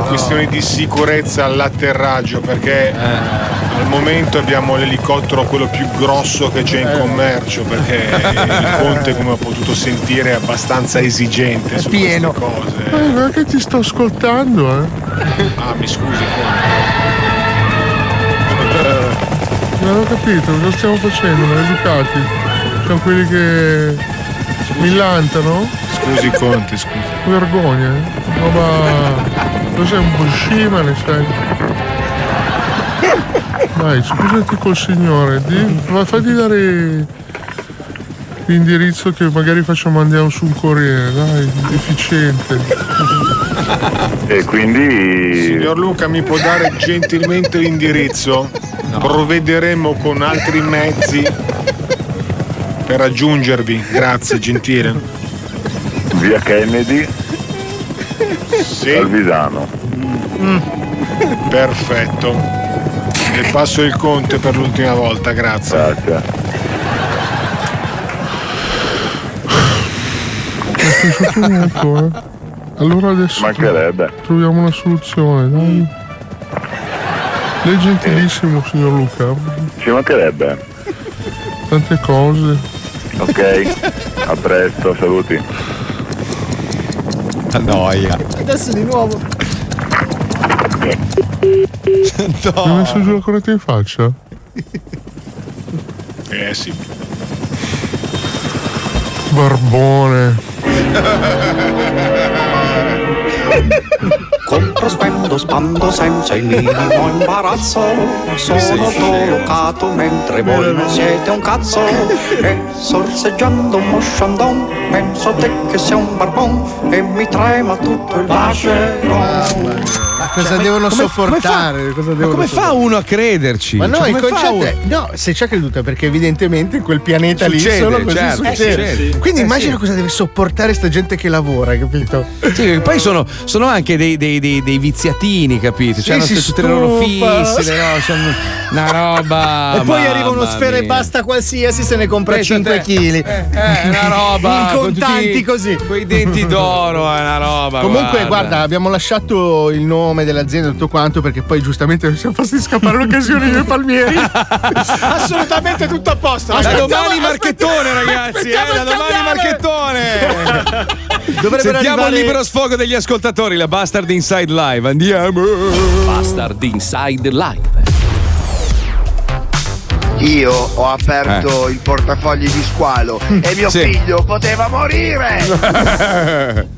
questioni di sicurezza all'atterraggio, perché al momento abbiamo l'elicottero quello più grosso che c'è in commercio, perché il Conte, come ho potuto sentire, è abbastanza esigente su queste cose. Guarda che ti sto ascoltando, Ah, mi scusi, Conte. Non ho capito, cosa stiamo facendo? Maleducati. Sono quelli che millantano. Scusi Conte, scusi. Vergogna, ma tu sei un buscimane, sai. Dai, scusati col signore, ma fagli dare l'indirizzo che magari facciamo, andiamo su un corriere, dai, efficiente. E quindi. Signor Luca, mi può dare gentilmente l'indirizzo? No. Provvederemo con altri mezzi per raggiungervi, grazie gentile. Via Kennedy, sì. Alvisano. Perfetto. Le passo il Conte per l'ultima volta, grazie. Allora adesso mancherebbe. Troviamo una soluzione, dai. Lei è gentilissimo, signor Luca. Ci mancherebbe. Tante cose. Ok, a presto, saluti. Noia. Adesso di nuovo. No. Mi ha messo giù la corretta in faccia? Eh sì. Barbone. Compro, spendo, spando senza il minimo imbarazzo. Sono tolocato mentre voi siete un cazzo. E sorseggiando un mosciandon penso a te che sei un barbon e mi trema tutto il vacheron. Ma cosa devono sopportare? Come fa uno a crederci? Ma no, il concetto è, no, se ci ha creduto è perché evidentemente in quel pianeta succede, lì solo così succede. Quindi immagina cosa deve sopportare sta gente che lavora, capito? Sì, poi sono anche dei viziatini, capito? Sì, c'hanno tutte le loro fisse, no? C'hanno una roba. E poi arriva uno sfera e basta qualsiasi, se ne compra 5 kg. Una roba. In contanti così. Coi denti d'oro, è una roba. Comunque, guarda, abbiamo lasciato il nome dell'azienda e tutto quanto, perché poi giustamente non siamo fatti scappare l'occasione dei palmieri. Assolutamente tutto a posto. Da domani Marchettone, ragazzi. Da domani Marchettone. Sentiamo il libero sfogo degli ascoltatori, la Bastard Inside Live, andiamo! Bastard Inside Live. Io ho aperto il portafoglio di Squalo e mio figlio poteva morire!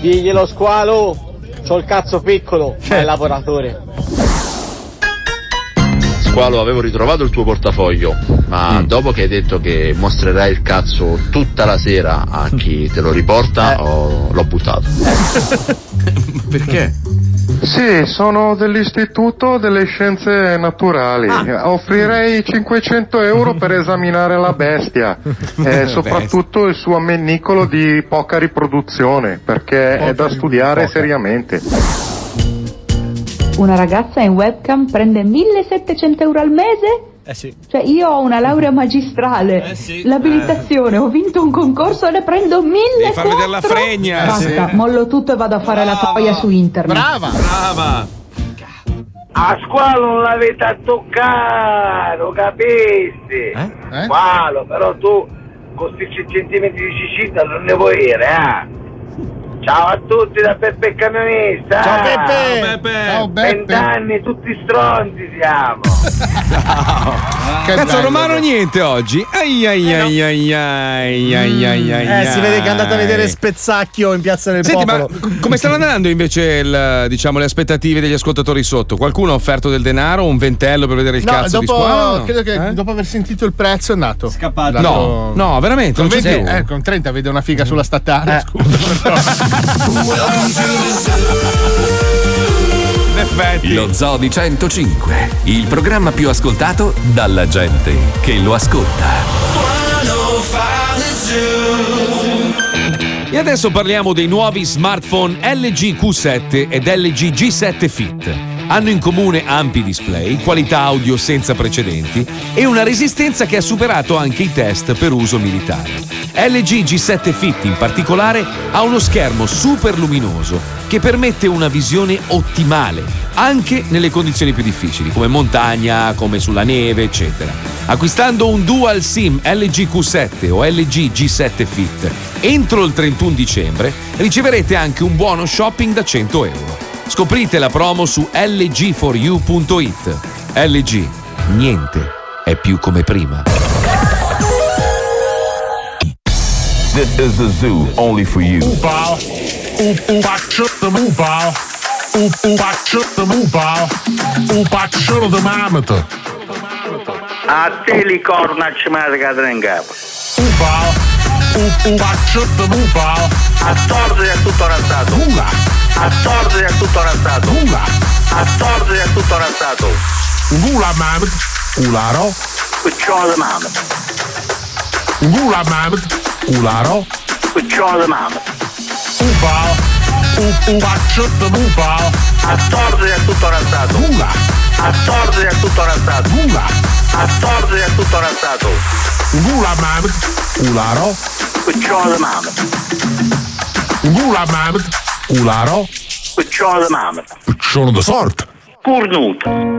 Diglielo Squalo, c'ho il cazzo piccolo, è lavoratore. Squalo, avevo ritrovato il tuo portafoglio, ma dopo che hai detto che mostrerai il cazzo tutta la sera a chi te lo riporta, l'ho buttato. Ma perché? Sì, sono dell'Istituto delle Scienze Naturali. Offrirei 500 euro per esaminare la bestia e soprattutto il suo ammennicolo di poca riproduzione, perché è da studiare seriamente. Una ragazza in webcam prende 1.700 euro al mese? Eh sì. Cioè io ho una laurea magistrale, l'abilitazione, ho vinto un concorso e ne prendo 1.000. Devi far vedere la fregna. Basta, mollo tutto e vado a fare la troia su internet. Brava. A Squalo non l'avete a toccare, lo capisci? Squalo, però tu con questi centimetri di cicita non ne vuoi dire, Ciao a tutti da Peppe Camionista. Ciao Peppe. 20 anni, tutti stronzi siamo. Ciao. Cazzo, Romano niente oggi. Ai. Si vede che è andato a vedere Spezzacchio in Piazza del Popolo. Ma come stanno andando invece le aspettative degli ascoltatori sotto? Qualcuno ha offerto del denaro, un ventello per vedere il cazzo di Squalo? Credo che dopo aver sentito il prezzo è andato. Scappato. No, veramente non c'è più. Con 30 vedo una figa sulla statale, scusa. In effetti. Lo Zoo di 105, il programma più ascoltato dalla gente che lo ascolta. E adesso parliamo dei nuovi smartphone LG Q7 ed LG G7 Fit. Hanno in comune ampi display, qualità audio senza precedenti e una resistenza che ha superato anche i test per uso militare. LG G7 Fit in particolare ha uno schermo super luminoso che permette una visione ottimale anche nelle condizioni più difficili, come montagna, come sulla neve, eccetera. Acquistando un dual SIM LG Q7 o LG G7 Fit entro il 31 dicembre riceverete anche un buono shopping da 100 euro. Scoprite la promo su lg4u.it. LG, niente è più come prima. This is the zoo only for you. Ubal, upačrta ubal, upačrta ubal, upačrta mamata. A telikorna čmarga drenga. Ubal, upačrta ubal, a torze je tutto razzato. Uga, a torze je tutto razzato. Uga, a torze je tutto razzato. Ugula mamat, ularo, ucciolo mamat. Ugula mamat. Ularo, ciao mamma. Ubao, ubaccio da ubao, a torre è tutto razzato. Uga, a torre è tutto razzato. Uga, a torre è tutto razzato. Gula mamma, ularo, ciao mamma. Gula mamma, ularo, ciao mamma. Sono da sorte. Cornuto.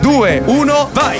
Due, uno, vai!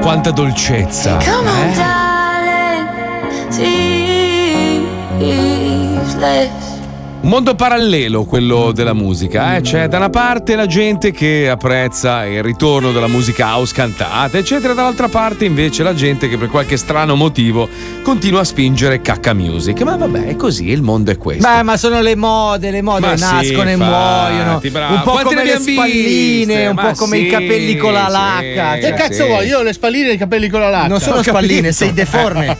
Quanta dolcezza, eh? Un mondo parallelo quello della musica, eh? C'è da una parte la gente che apprezza il ritorno della musica house cantata, eccetera, dall'altra parte invece la gente che per qualche strano motivo continua a spingere cacca music. Ma vabbè, è così, il mondo è questo. Beh, ma sono le mode ma nascono sì, e muoiono. Bravo. Un po' quante come le spalline, viste? Un ma po' come sì, i capelli con la lacca. Sì, che cazzo sì. Vuoi? Io ho le spalline e i capelli con la lacca. Non sono spalline, sei deforme.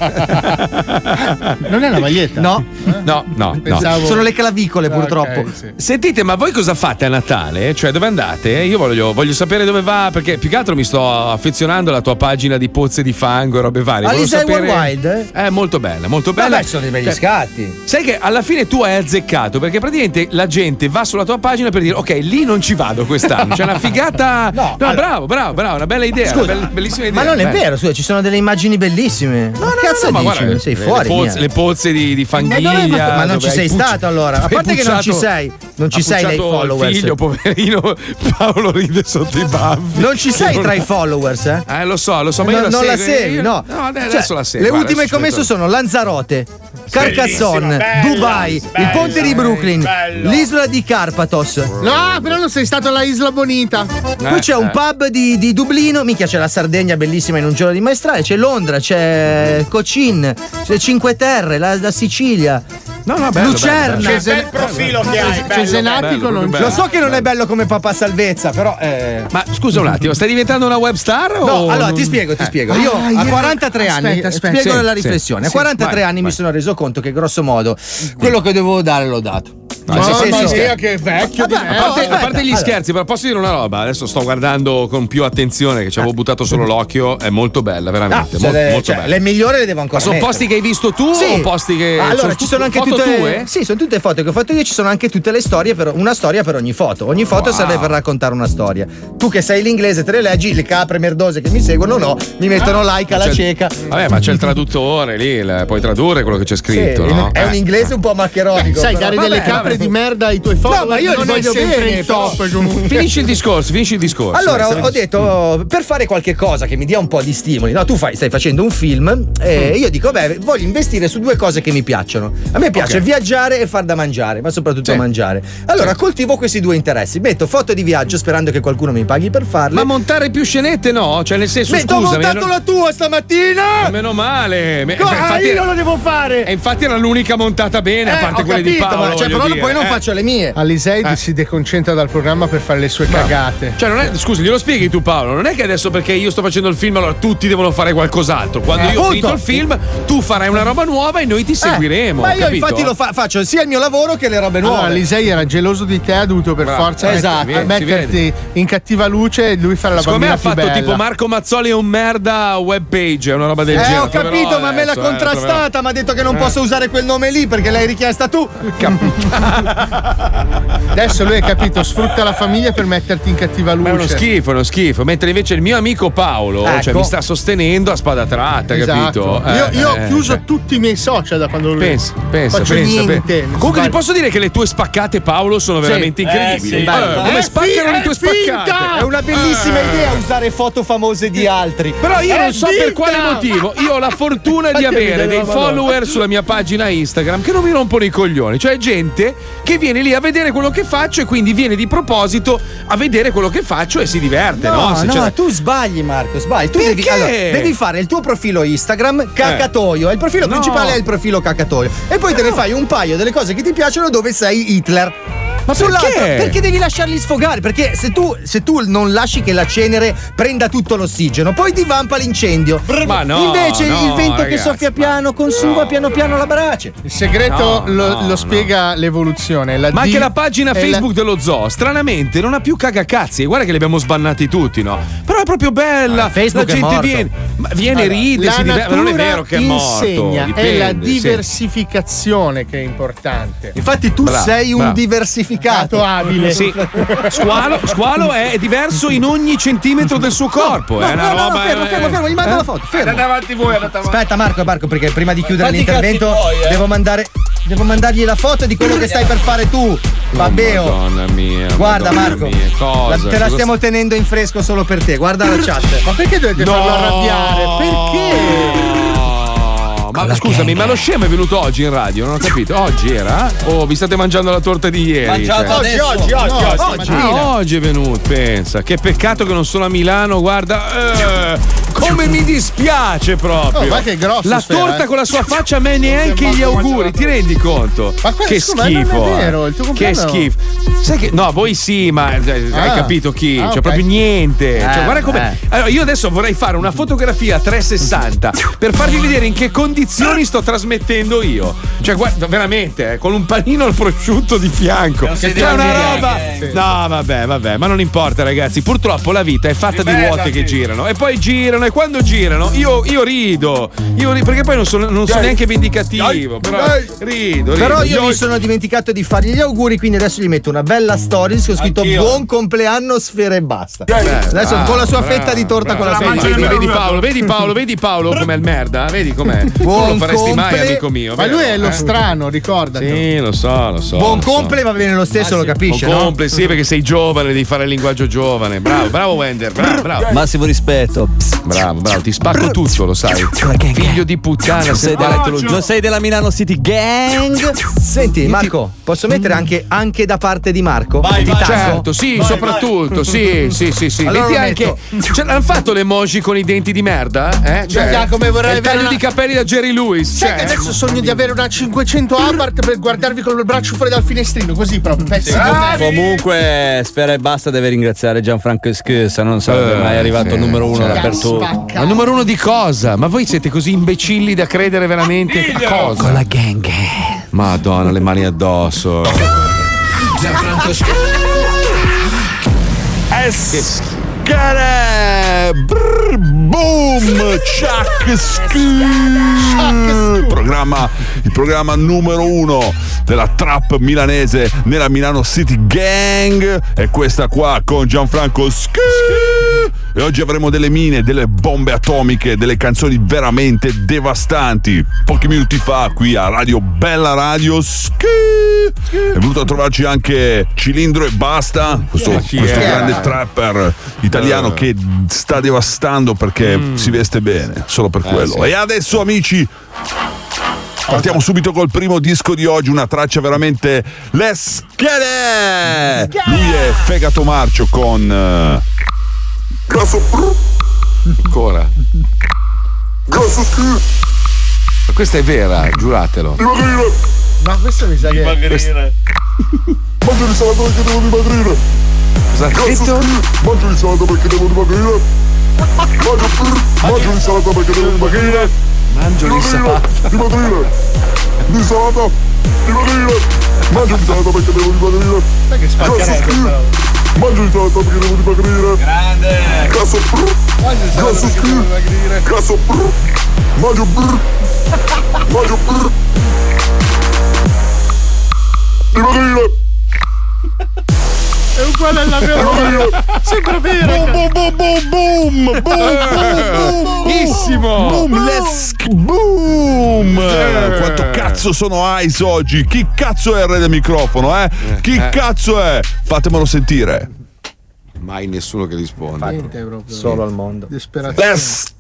Non è una maglietta? No, no. Pensavo... Sono le clavicole. Vicole purtroppo. Okay, sì. Sentite, ma voi cosa fate a Natale? Cioè, dove andate? Io voglio sapere dove va, perché più che altro mi sto affezionando alla tua pagina di pozze di fango e robe varie. Alizai sapere... Worldwide? Molto bella, molto bella. Vabbè, sono dei belli scatti. Sai che alla fine tu hai azzeccato, perché praticamente la gente va sulla tua pagina per dire ok, lì non ci vado quest'anno. C'è una figata. No, allora... bravo, una bella idea. Scusa, una bellissima idea. Ma non è vero, scusa, ci sono delle immagini bellissime. No, cazzo dici? Ma guarda, sei fuori. Le pozze di fanghiglia. Ma non ci sei stato allora. A parte che non ci sei, non ci sei dai follower. Figlio, poverino, Paolo ride sotto i baffi. Non ci sei tra i followers, eh? Lo so, ma io non la segui. No, adesso la segui. Le ultime che ho messo sono Lanzarote, Carcassonne, Dubai, il ponte di Brooklyn, l'isola di Carpathos. No, però non sei stato alla Isla Bonita. Poi c'è un pub di Dublino, minchia, c'è la Sardegna bellissima in un giorno di maestrale, c'è Londra, c'è Cochin, c'è Cinque Terre, la Sicilia. No, bello, Lucerna. Bello. Che bel profilo che hai. Cesenatico non c'è. Lo so che non è bello come papà Salvezza, però. Ma scusa un attimo, stai diventando una web star? No, o... allora ti spiego. Io a 43 anni. Aspetta. Spiego la riflessione. A 43 anni mi sono reso conto che, grosso modo, quello che dovevo dare l'ho dato. Mamma mia, che vecchio. Vabbè, a parte gli scherzi, però posso dire una roba? Adesso sto guardando con più attenzione, che ci avevo buttato solo l'occhio. È molto bella, veramente. Molto bella. Le migliori le devo ancora fare. Ma sono posti che hai visto tu? Sì. O posti che. Allora, ci sono anche tutte tue? Sì, sono tutte foto che ho fatto io. Ci sono anche tutte le storie, una storia per ogni foto. Ogni foto serve per raccontare una storia. Tu che sai l'inglese, te le leggi, le capre merdose che mi seguono, no, mi mettono like alla cieca. Vabbè, ma c'è il traduttore lì, puoi tradurre quello che c'è scritto. Sì, no? È un inglese un po' maccheronico. Sai, dare delle capre di merda i tuoi follower. No, ma io non li voglio bene. Finisci il discorso. Allora, ho detto per fare qualche cosa che mi dia un po' di stimoli. No, tu stai facendo un film e io dico beh, voglio investire su due cose che mi piacciono. A me piace viaggiare e far da mangiare, ma soprattutto mangiare. Allora, coltivo questi due interessi. Metto foto di viaggio sperando che qualcuno mi paghi per farle. Ma montare più scenette no, cioè nel senso scusa. Ma ho montato la tua stamattina. Meno male. Infatti, io lo devo fare. E infatti era l'unica montata bene, a parte quelle di Paolo. Ma, cioè, però poi non faccio le mie. Alisei si deconcentra dal programma per fare le sue cagate. Cioè, non è, scusi, glielo spieghi tu, Paolo? Non è che adesso perché io sto facendo il film, allora tutti devono fare qualcos'altro. Quando io ho finito il film, tu farai una roba nuova e noi ti seguiremo. Ma io, capito? Infatti, lo faccio sia il mio lavoro che le robe nuove. Allora, Alisei era geloso di te, ha dovuto per forza metterti in cattiva luce e lui fare la secondo bambina più bella. Secondo me ha fatto tipo Marco Mazzoli è un merda web page, è una roba del genere. Ho capito, però, ma me l'ha contrastata, mi ha detto che non posso usare quel nome lì perché l'hai richiesta tu. Adesso lui ha capito, sfrutta la famiglia per metterti in cattiva luce. Ma è uno schifo. Mentre invece il mio amico Paolo cioè, mi sta sostenendo a spada tratta, esatto. Capito? Io ho chiuso tutti i miei social da quando penso. Comunque ti posso dire che le tue spaccate, Paolo, sono veramente incredibili. Come spaccano le tue spaccate? Finta! È una bellissima idea usare foto famose di altri. Però io non so per quale motivo. Io ho la fortuna di avere dei follower sulla mia pagina Instagram che non mi rompono i coglioni. Cioè, gente che viene lì a vedere quello che faccio e quindi viene di proposito a vedere quello che faccio e si diverte. No, tu sbagli, Marco, sbagli. Tu devi fare il tuo profilo Instagram cacatoio. Il profilo principale è il profilo cacatoio. E poi te ne fai un paio delle cose che ti piacciono dove sei Hitler. Ma perché devi lasciarli sfogare? Perché se tu non lasci che la cenere prenda tutto l'ossigeno, poi divampa l'incendio. Ma no, invece il vento ragazzi, che soffia piano consuma piano piano la brace. Il segreto lo spiega l'evoluzione. Ma anche la pagina Facebook dello zoo, stranamente, non ha più cagacazzi. Guarda che li abbiamo sbannati tutti, no? Però è proprio bella. La gente viene, ride, si diverte. Non è vero che è morto. È la diversificazione che è importante. Infatti tu sei un diversificatore. Abile. Sì. Squalo è diverso in ogni centimetro del suo corpo. No, è una roba. Fermo, gli mando la foto. Andate avanti voi, Aspetta, Marco, perché prima di chiudere l'intervento devo mandargli la foto di quello che stai per fare tu. Babbeo. Madonna mia. Guarda, Marco. Te la stiamo tenendo in fresco solo per te. Guarda la chat. Ma perché dovete farlo arrabbiare? Perché? Ma scusami, ma lo scemo è venuto oggi in radio? Non ho capito. Oggi era? O vi state mangiando la torta di ieri? Mangiato cioè. Oggi. Oggi è venuto, pensa. Che peccato che non sono a Milano, guarda. Come mi dispiace proprio. Oh, ma che grosso. La torta con la sua faccia, a me neanche gli auguri. Ti rendi conto? Ma che schifo. Ma non è vero, il tuo compleanno. Che schifo. Sai che no, voi sì, ma hai capito chi? Cioè, okay. Proprio niente. Cioè, guarda come. Allora, io adesso vorrei fare una fotografia 360 per farvi vedere in che condizioni sto trasmettendo io. Cioè, guarda, veramente, con un panino al prosciutto di fianco. C'è una roba. No, vabbè, ma non importa, ragazzi. Purtroppo la vita è fatta di ruote che girano. E poi girano. E quando girano io rido. Perché poi non sono neanche vendicativo. Però rido. Però io mi sono dimenticato di fargli gli auguri, quindi adesso gli metto una bella story. Ho scritto buon compleanno Sfera e basta. Adesso con la sua fetta di torta con la sua fetta. Vedi Paolo com'è il merda? Vedi com'è? Non lo faresti mai, amico mio. Ma lui è lo strano, ricordati. Sì, lo so. Buon comple va bene lo stesso, lo capisci? Buon comple, sì, perché sei giovane, devi fare il linguaggio giovane. Bravo Wender, bravo. Massimo rispetto. Bravo, ti spacco tutto, lo sai. Figlio di puttana, sei della Milano City Gang. Senti, Marco, posso mettere anche da parte di Marco? Vai. Certo, sì, vai, soprattutto, vai. Sì. Allora metti anche. Cioè, hanno fatto le emoji con i denti di merda? Cioè, come vorrei avere taglio di capelli da Jerry Lewis. Sai che adesso sogno di avere una 500 Abarth per guardarvi con il braccio fuori dal finestrino, così proprio. Comunque, Sfera e Basta deve ringraziare Gianfranco Schiusa, non sarebbe mai arrivato il numero uno dappertutto. Ma numero uno di cosa? Ma voi siete così imbecilli da credere veramente a cosa? Con la gang. Madonna, le mani addosso. Gianfranco Schiusa. Boom! Il programma numero uno della trap milanese nella Milano City Gang è questa qua con Gianfranco e oggi avremo delle mine, delle bombe atomiche, delle canzoni veramente devastanti. Pochi minuti fa qui a Radio Bella Radio è venuto a trovarci anche Cilindro e Basta, questo grande trapper italiano che sta devastando perché si veste bene, solo per quello. Sì. E adesso, amici, partiamo subito col primo disco di oggi, una traccia veramente let's get it! Lui è Fegato Marcio con ancora ma questa è vera, giuratelo. Ma questo mi sa che dimagrire. Mangio il salato perché devo dimagrire. Cosa ha detto? Mangio il salato perché devo dimagrire. Mangio il salato perché devo dimagrire. Mangio il salato. Dimagrire. Il salato. Dimagrire. Mangio il salato perché devo dimagrire. Sai che spacca. Mangio il salato perché devo dimagrire. Grande. Grasso devo dimagrire. Grasso Mangio dimagrire. È uguale alla mia. Sempre vero. Boom. Bellissimo. Boom. Quanto cazzo sono Ice oggi? Chi cazzo è il re del microfono, Chi cazzo è? Fatemelo sentire. Mai nessuno che risponde. Proprio. Solo al mondo. Disperazione.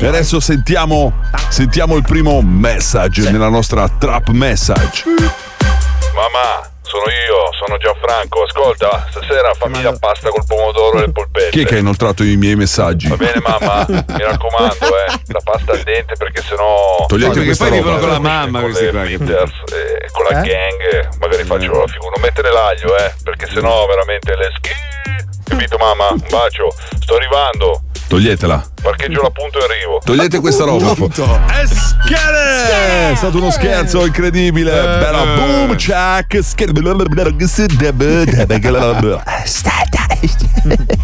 E adesso sentiamo il primo message nella nostra trap message. Mamma, sono Gianfranco, ascolta, stasera fammi la pasta col pomodoro e le polpette. Chi è che ha inoltrato i miei messaggi? Va bene mamma, mi raccomando, la pasta al dente perché sennò perché poi vivono con la mamma con le Peters, con la gang, magari faccio la figura, non mettere l'aglio, perché sennò veramente le capito mamma, un bacio, sto arrivando. Toglietela. Parcheggio la punto e arrivo. Togliete questa roba. È stato uno scherzo incredibile. Bella boom, check.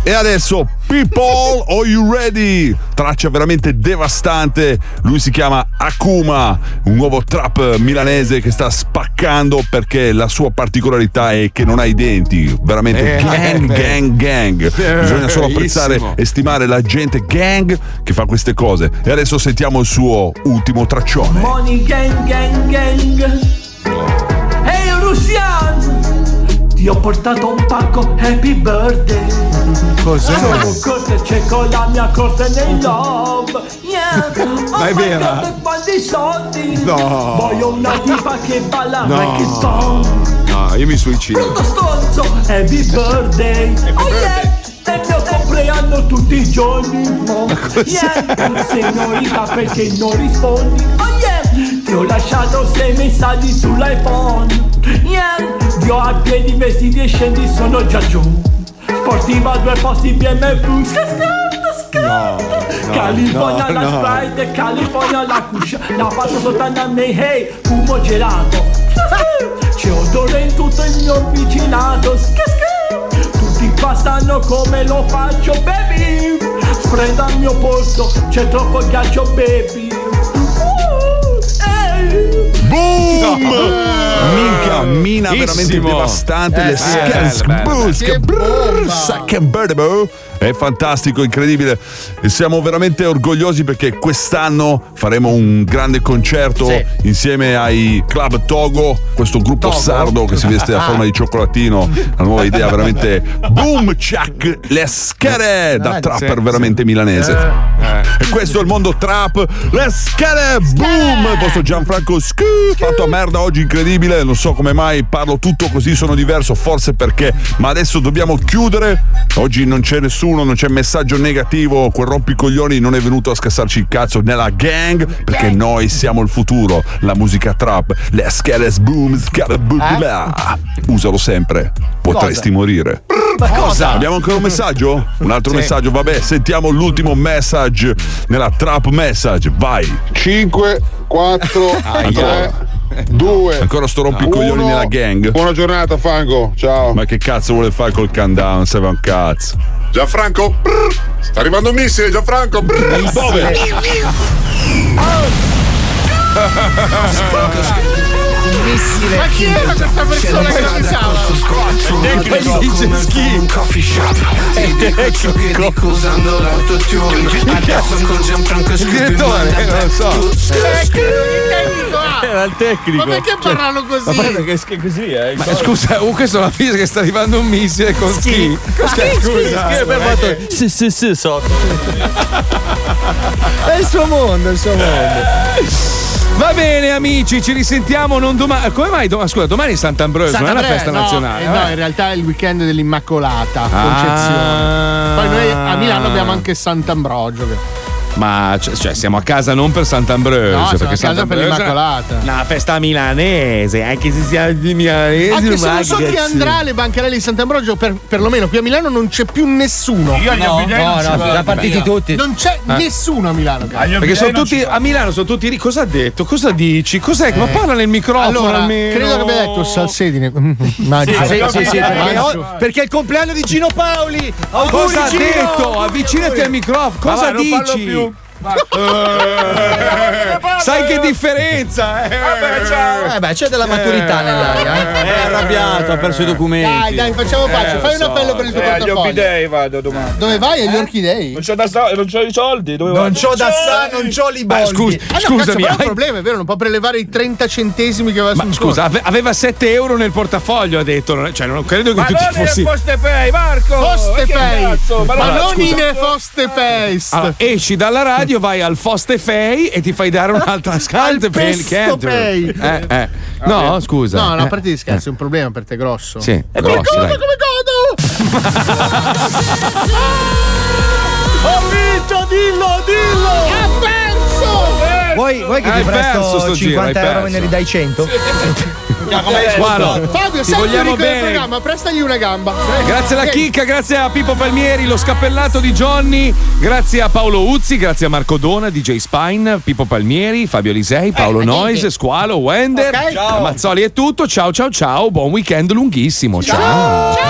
E adesso People Are You Ready? Traccia veramente devastante. Lui si chiama Akuma, un nuovo trap milanese che sta spaccando perché la sua particolarità è che non ha i denti. Veramente gang. Bisogna solo apprezzare e stimare la gente gang che fa queste cose. E adesso sentiamo il suo ultimo traccione. Money gang. Ehi Russian, ti ho portato un pacco happy birthday. Cos'è? Sono corte, c'è con la mia corte nei love. Yeah. Ma è vera. Per quanti soldi? No. Voglio una tipa che balla reggae song. No, io mi suicido. Brutto stronzo, happy birthday. Oh yeah, è il mio compleanno tutti i giorni. Yeah, signorita, perché non rispondi? Oh yeah, ti ho lasciato 6 messaggi sull'iPhone. Yeah, io a piedi vestiti e scendi, sono già giù. Sportiva 2 posti BMW. No, California la Sprite, California la Cuscia. La passo soltanto a me, hey, fumo gelato. C'è odore in tutto il mio vicinato. Tutti passano come lo faccio, baby. Sprendo al mio posto, c'è troppo ghiaccio, baby. Boom! Minchia, mina veramente devastante. Le Skank. È fantastico, incredibile. E siamo veramente orgogliosi perché quest'anno faremo un grande concerto insieme ai Club Togo, questo gruppo sardo che si veste a forma di cioccolatino. La nuova idea veramente boom ciak, le scare da trapper veramente milanese. E questo è il mondo trap, le scare boom. Il vostro Gianfranco fatto a merda oggi, incredibile, non so come mai parlo tutto così, sono diverso, forse perché, ma adesso dobbiamo chiudere. Oggi non c'è nessuno, non c'è messaggio negativo, quel rompicoglioni non è venuto a scassarci il cazzo nella gang, perché noi siamo il futuro, la musica trap, le scheles boom, usalo sempre, potresti morire. Ma cosa? Abbiamo ancora un messaggio? Un altro messaggio, vabbè, sentiamo l'ultimo message nella trap message, vai. 5, 4, 3, 2. Ancora sto rompicoglioni nella gang. Buona giornata, Fango, ciao. Ma che cazzo vuole fare col countdown? Serve un cazzo. Gianfranco, sta arrivando un missile, Gianfranco. Dove? Ma chi era questa persona che pensava? E quelli di Ceschi coffee shop. E ti dico che dico usando l'autotune. Adesso con Gianfranco scrittore, non so. Era il tecnico. Ma perché parlano così? Ma guarda che così è. Scusa, questo è la fisica che sta arrivando un missile con Schi. Scusa. Sì, so. È il suo mondo, il suo mondo. Va bene amici, ci risentiamo non domani. Come mai domani? Scusa, domani è Sant'Ambrogio, non è una festa nazionale. No, in realtà è il weekend dell'Immacolata Concezione. Poi noi a Milano abbiamo anche Sant'Ambrogio. Ma cioè siamo a casa non per Sant'Ambrogio, no, perché Sant'Ambrogio per l'Immacolata. No, festa milanese, anche se siamo di milanesi. Anche se non so chi andrà alle bancarelle di Sant'Ambrogio, perlomeno qui a Milano non c'è più nessuno. Io agli obbligati sono partiti tutti. Non c'è nessuno a Milano. Perché sono tutti a Milano, sono tutti lì. Cosa ha detto? Cosa dici? Cos'è? Ma parla nel microfono. Allora, credo che abbia detto Salsedine. Sì, perché è il compleanno di Gino Paoli. Cosa ha detto? Avvicinati al microfono. Cosa dici? Sai che differenza? Vabbè, c'è della maturità nell'aria. È arrabbiato, ha perso i documenti. Dai, facciamo pace. Fai un appello per il tuo portafoglio. Agli Orchidei vado domani. Dove vai? Agli Orchidei? Non c'ho i soldi. Non c'ho da sa, non c'ho i bolli. Scusami, ma è un problema, è vero? Non può prelevare i 30 centesimi che aveva sul conto. Scusa, aveva 7 euro nel portafoglio, ha detto. Cioè, non credo che tu ti fossi. Ma non foste pay, Marco. Foste pay. Ma non in foste pay. Esci dalla radio, vai al Fostefei e ti fai dare un'altra scarpa per il Fostefei. No, scusa. No, a parte di scherzi, è un problema per te grosso. Sì, è grosso. Come Ho vinto, dillo. Ha perso. Vuoi che ti presto 50 euro e ne ridai 100? Sì. Fabio, se vogliamo bene il programma, prestagli una gamba. Grazie alla Chicca, grazie a Pippo Palmieri, lo scappellato di Johnny, grazie a Paolo Uzzi, grazie a Marco Dona, DJ Spine, Pippo Palmieri, Fabio Lisei, Paolo Noise, Squalo, Wender, Mazzoli è tutto. Ciao, buon weekend lunghissimo. Ciao.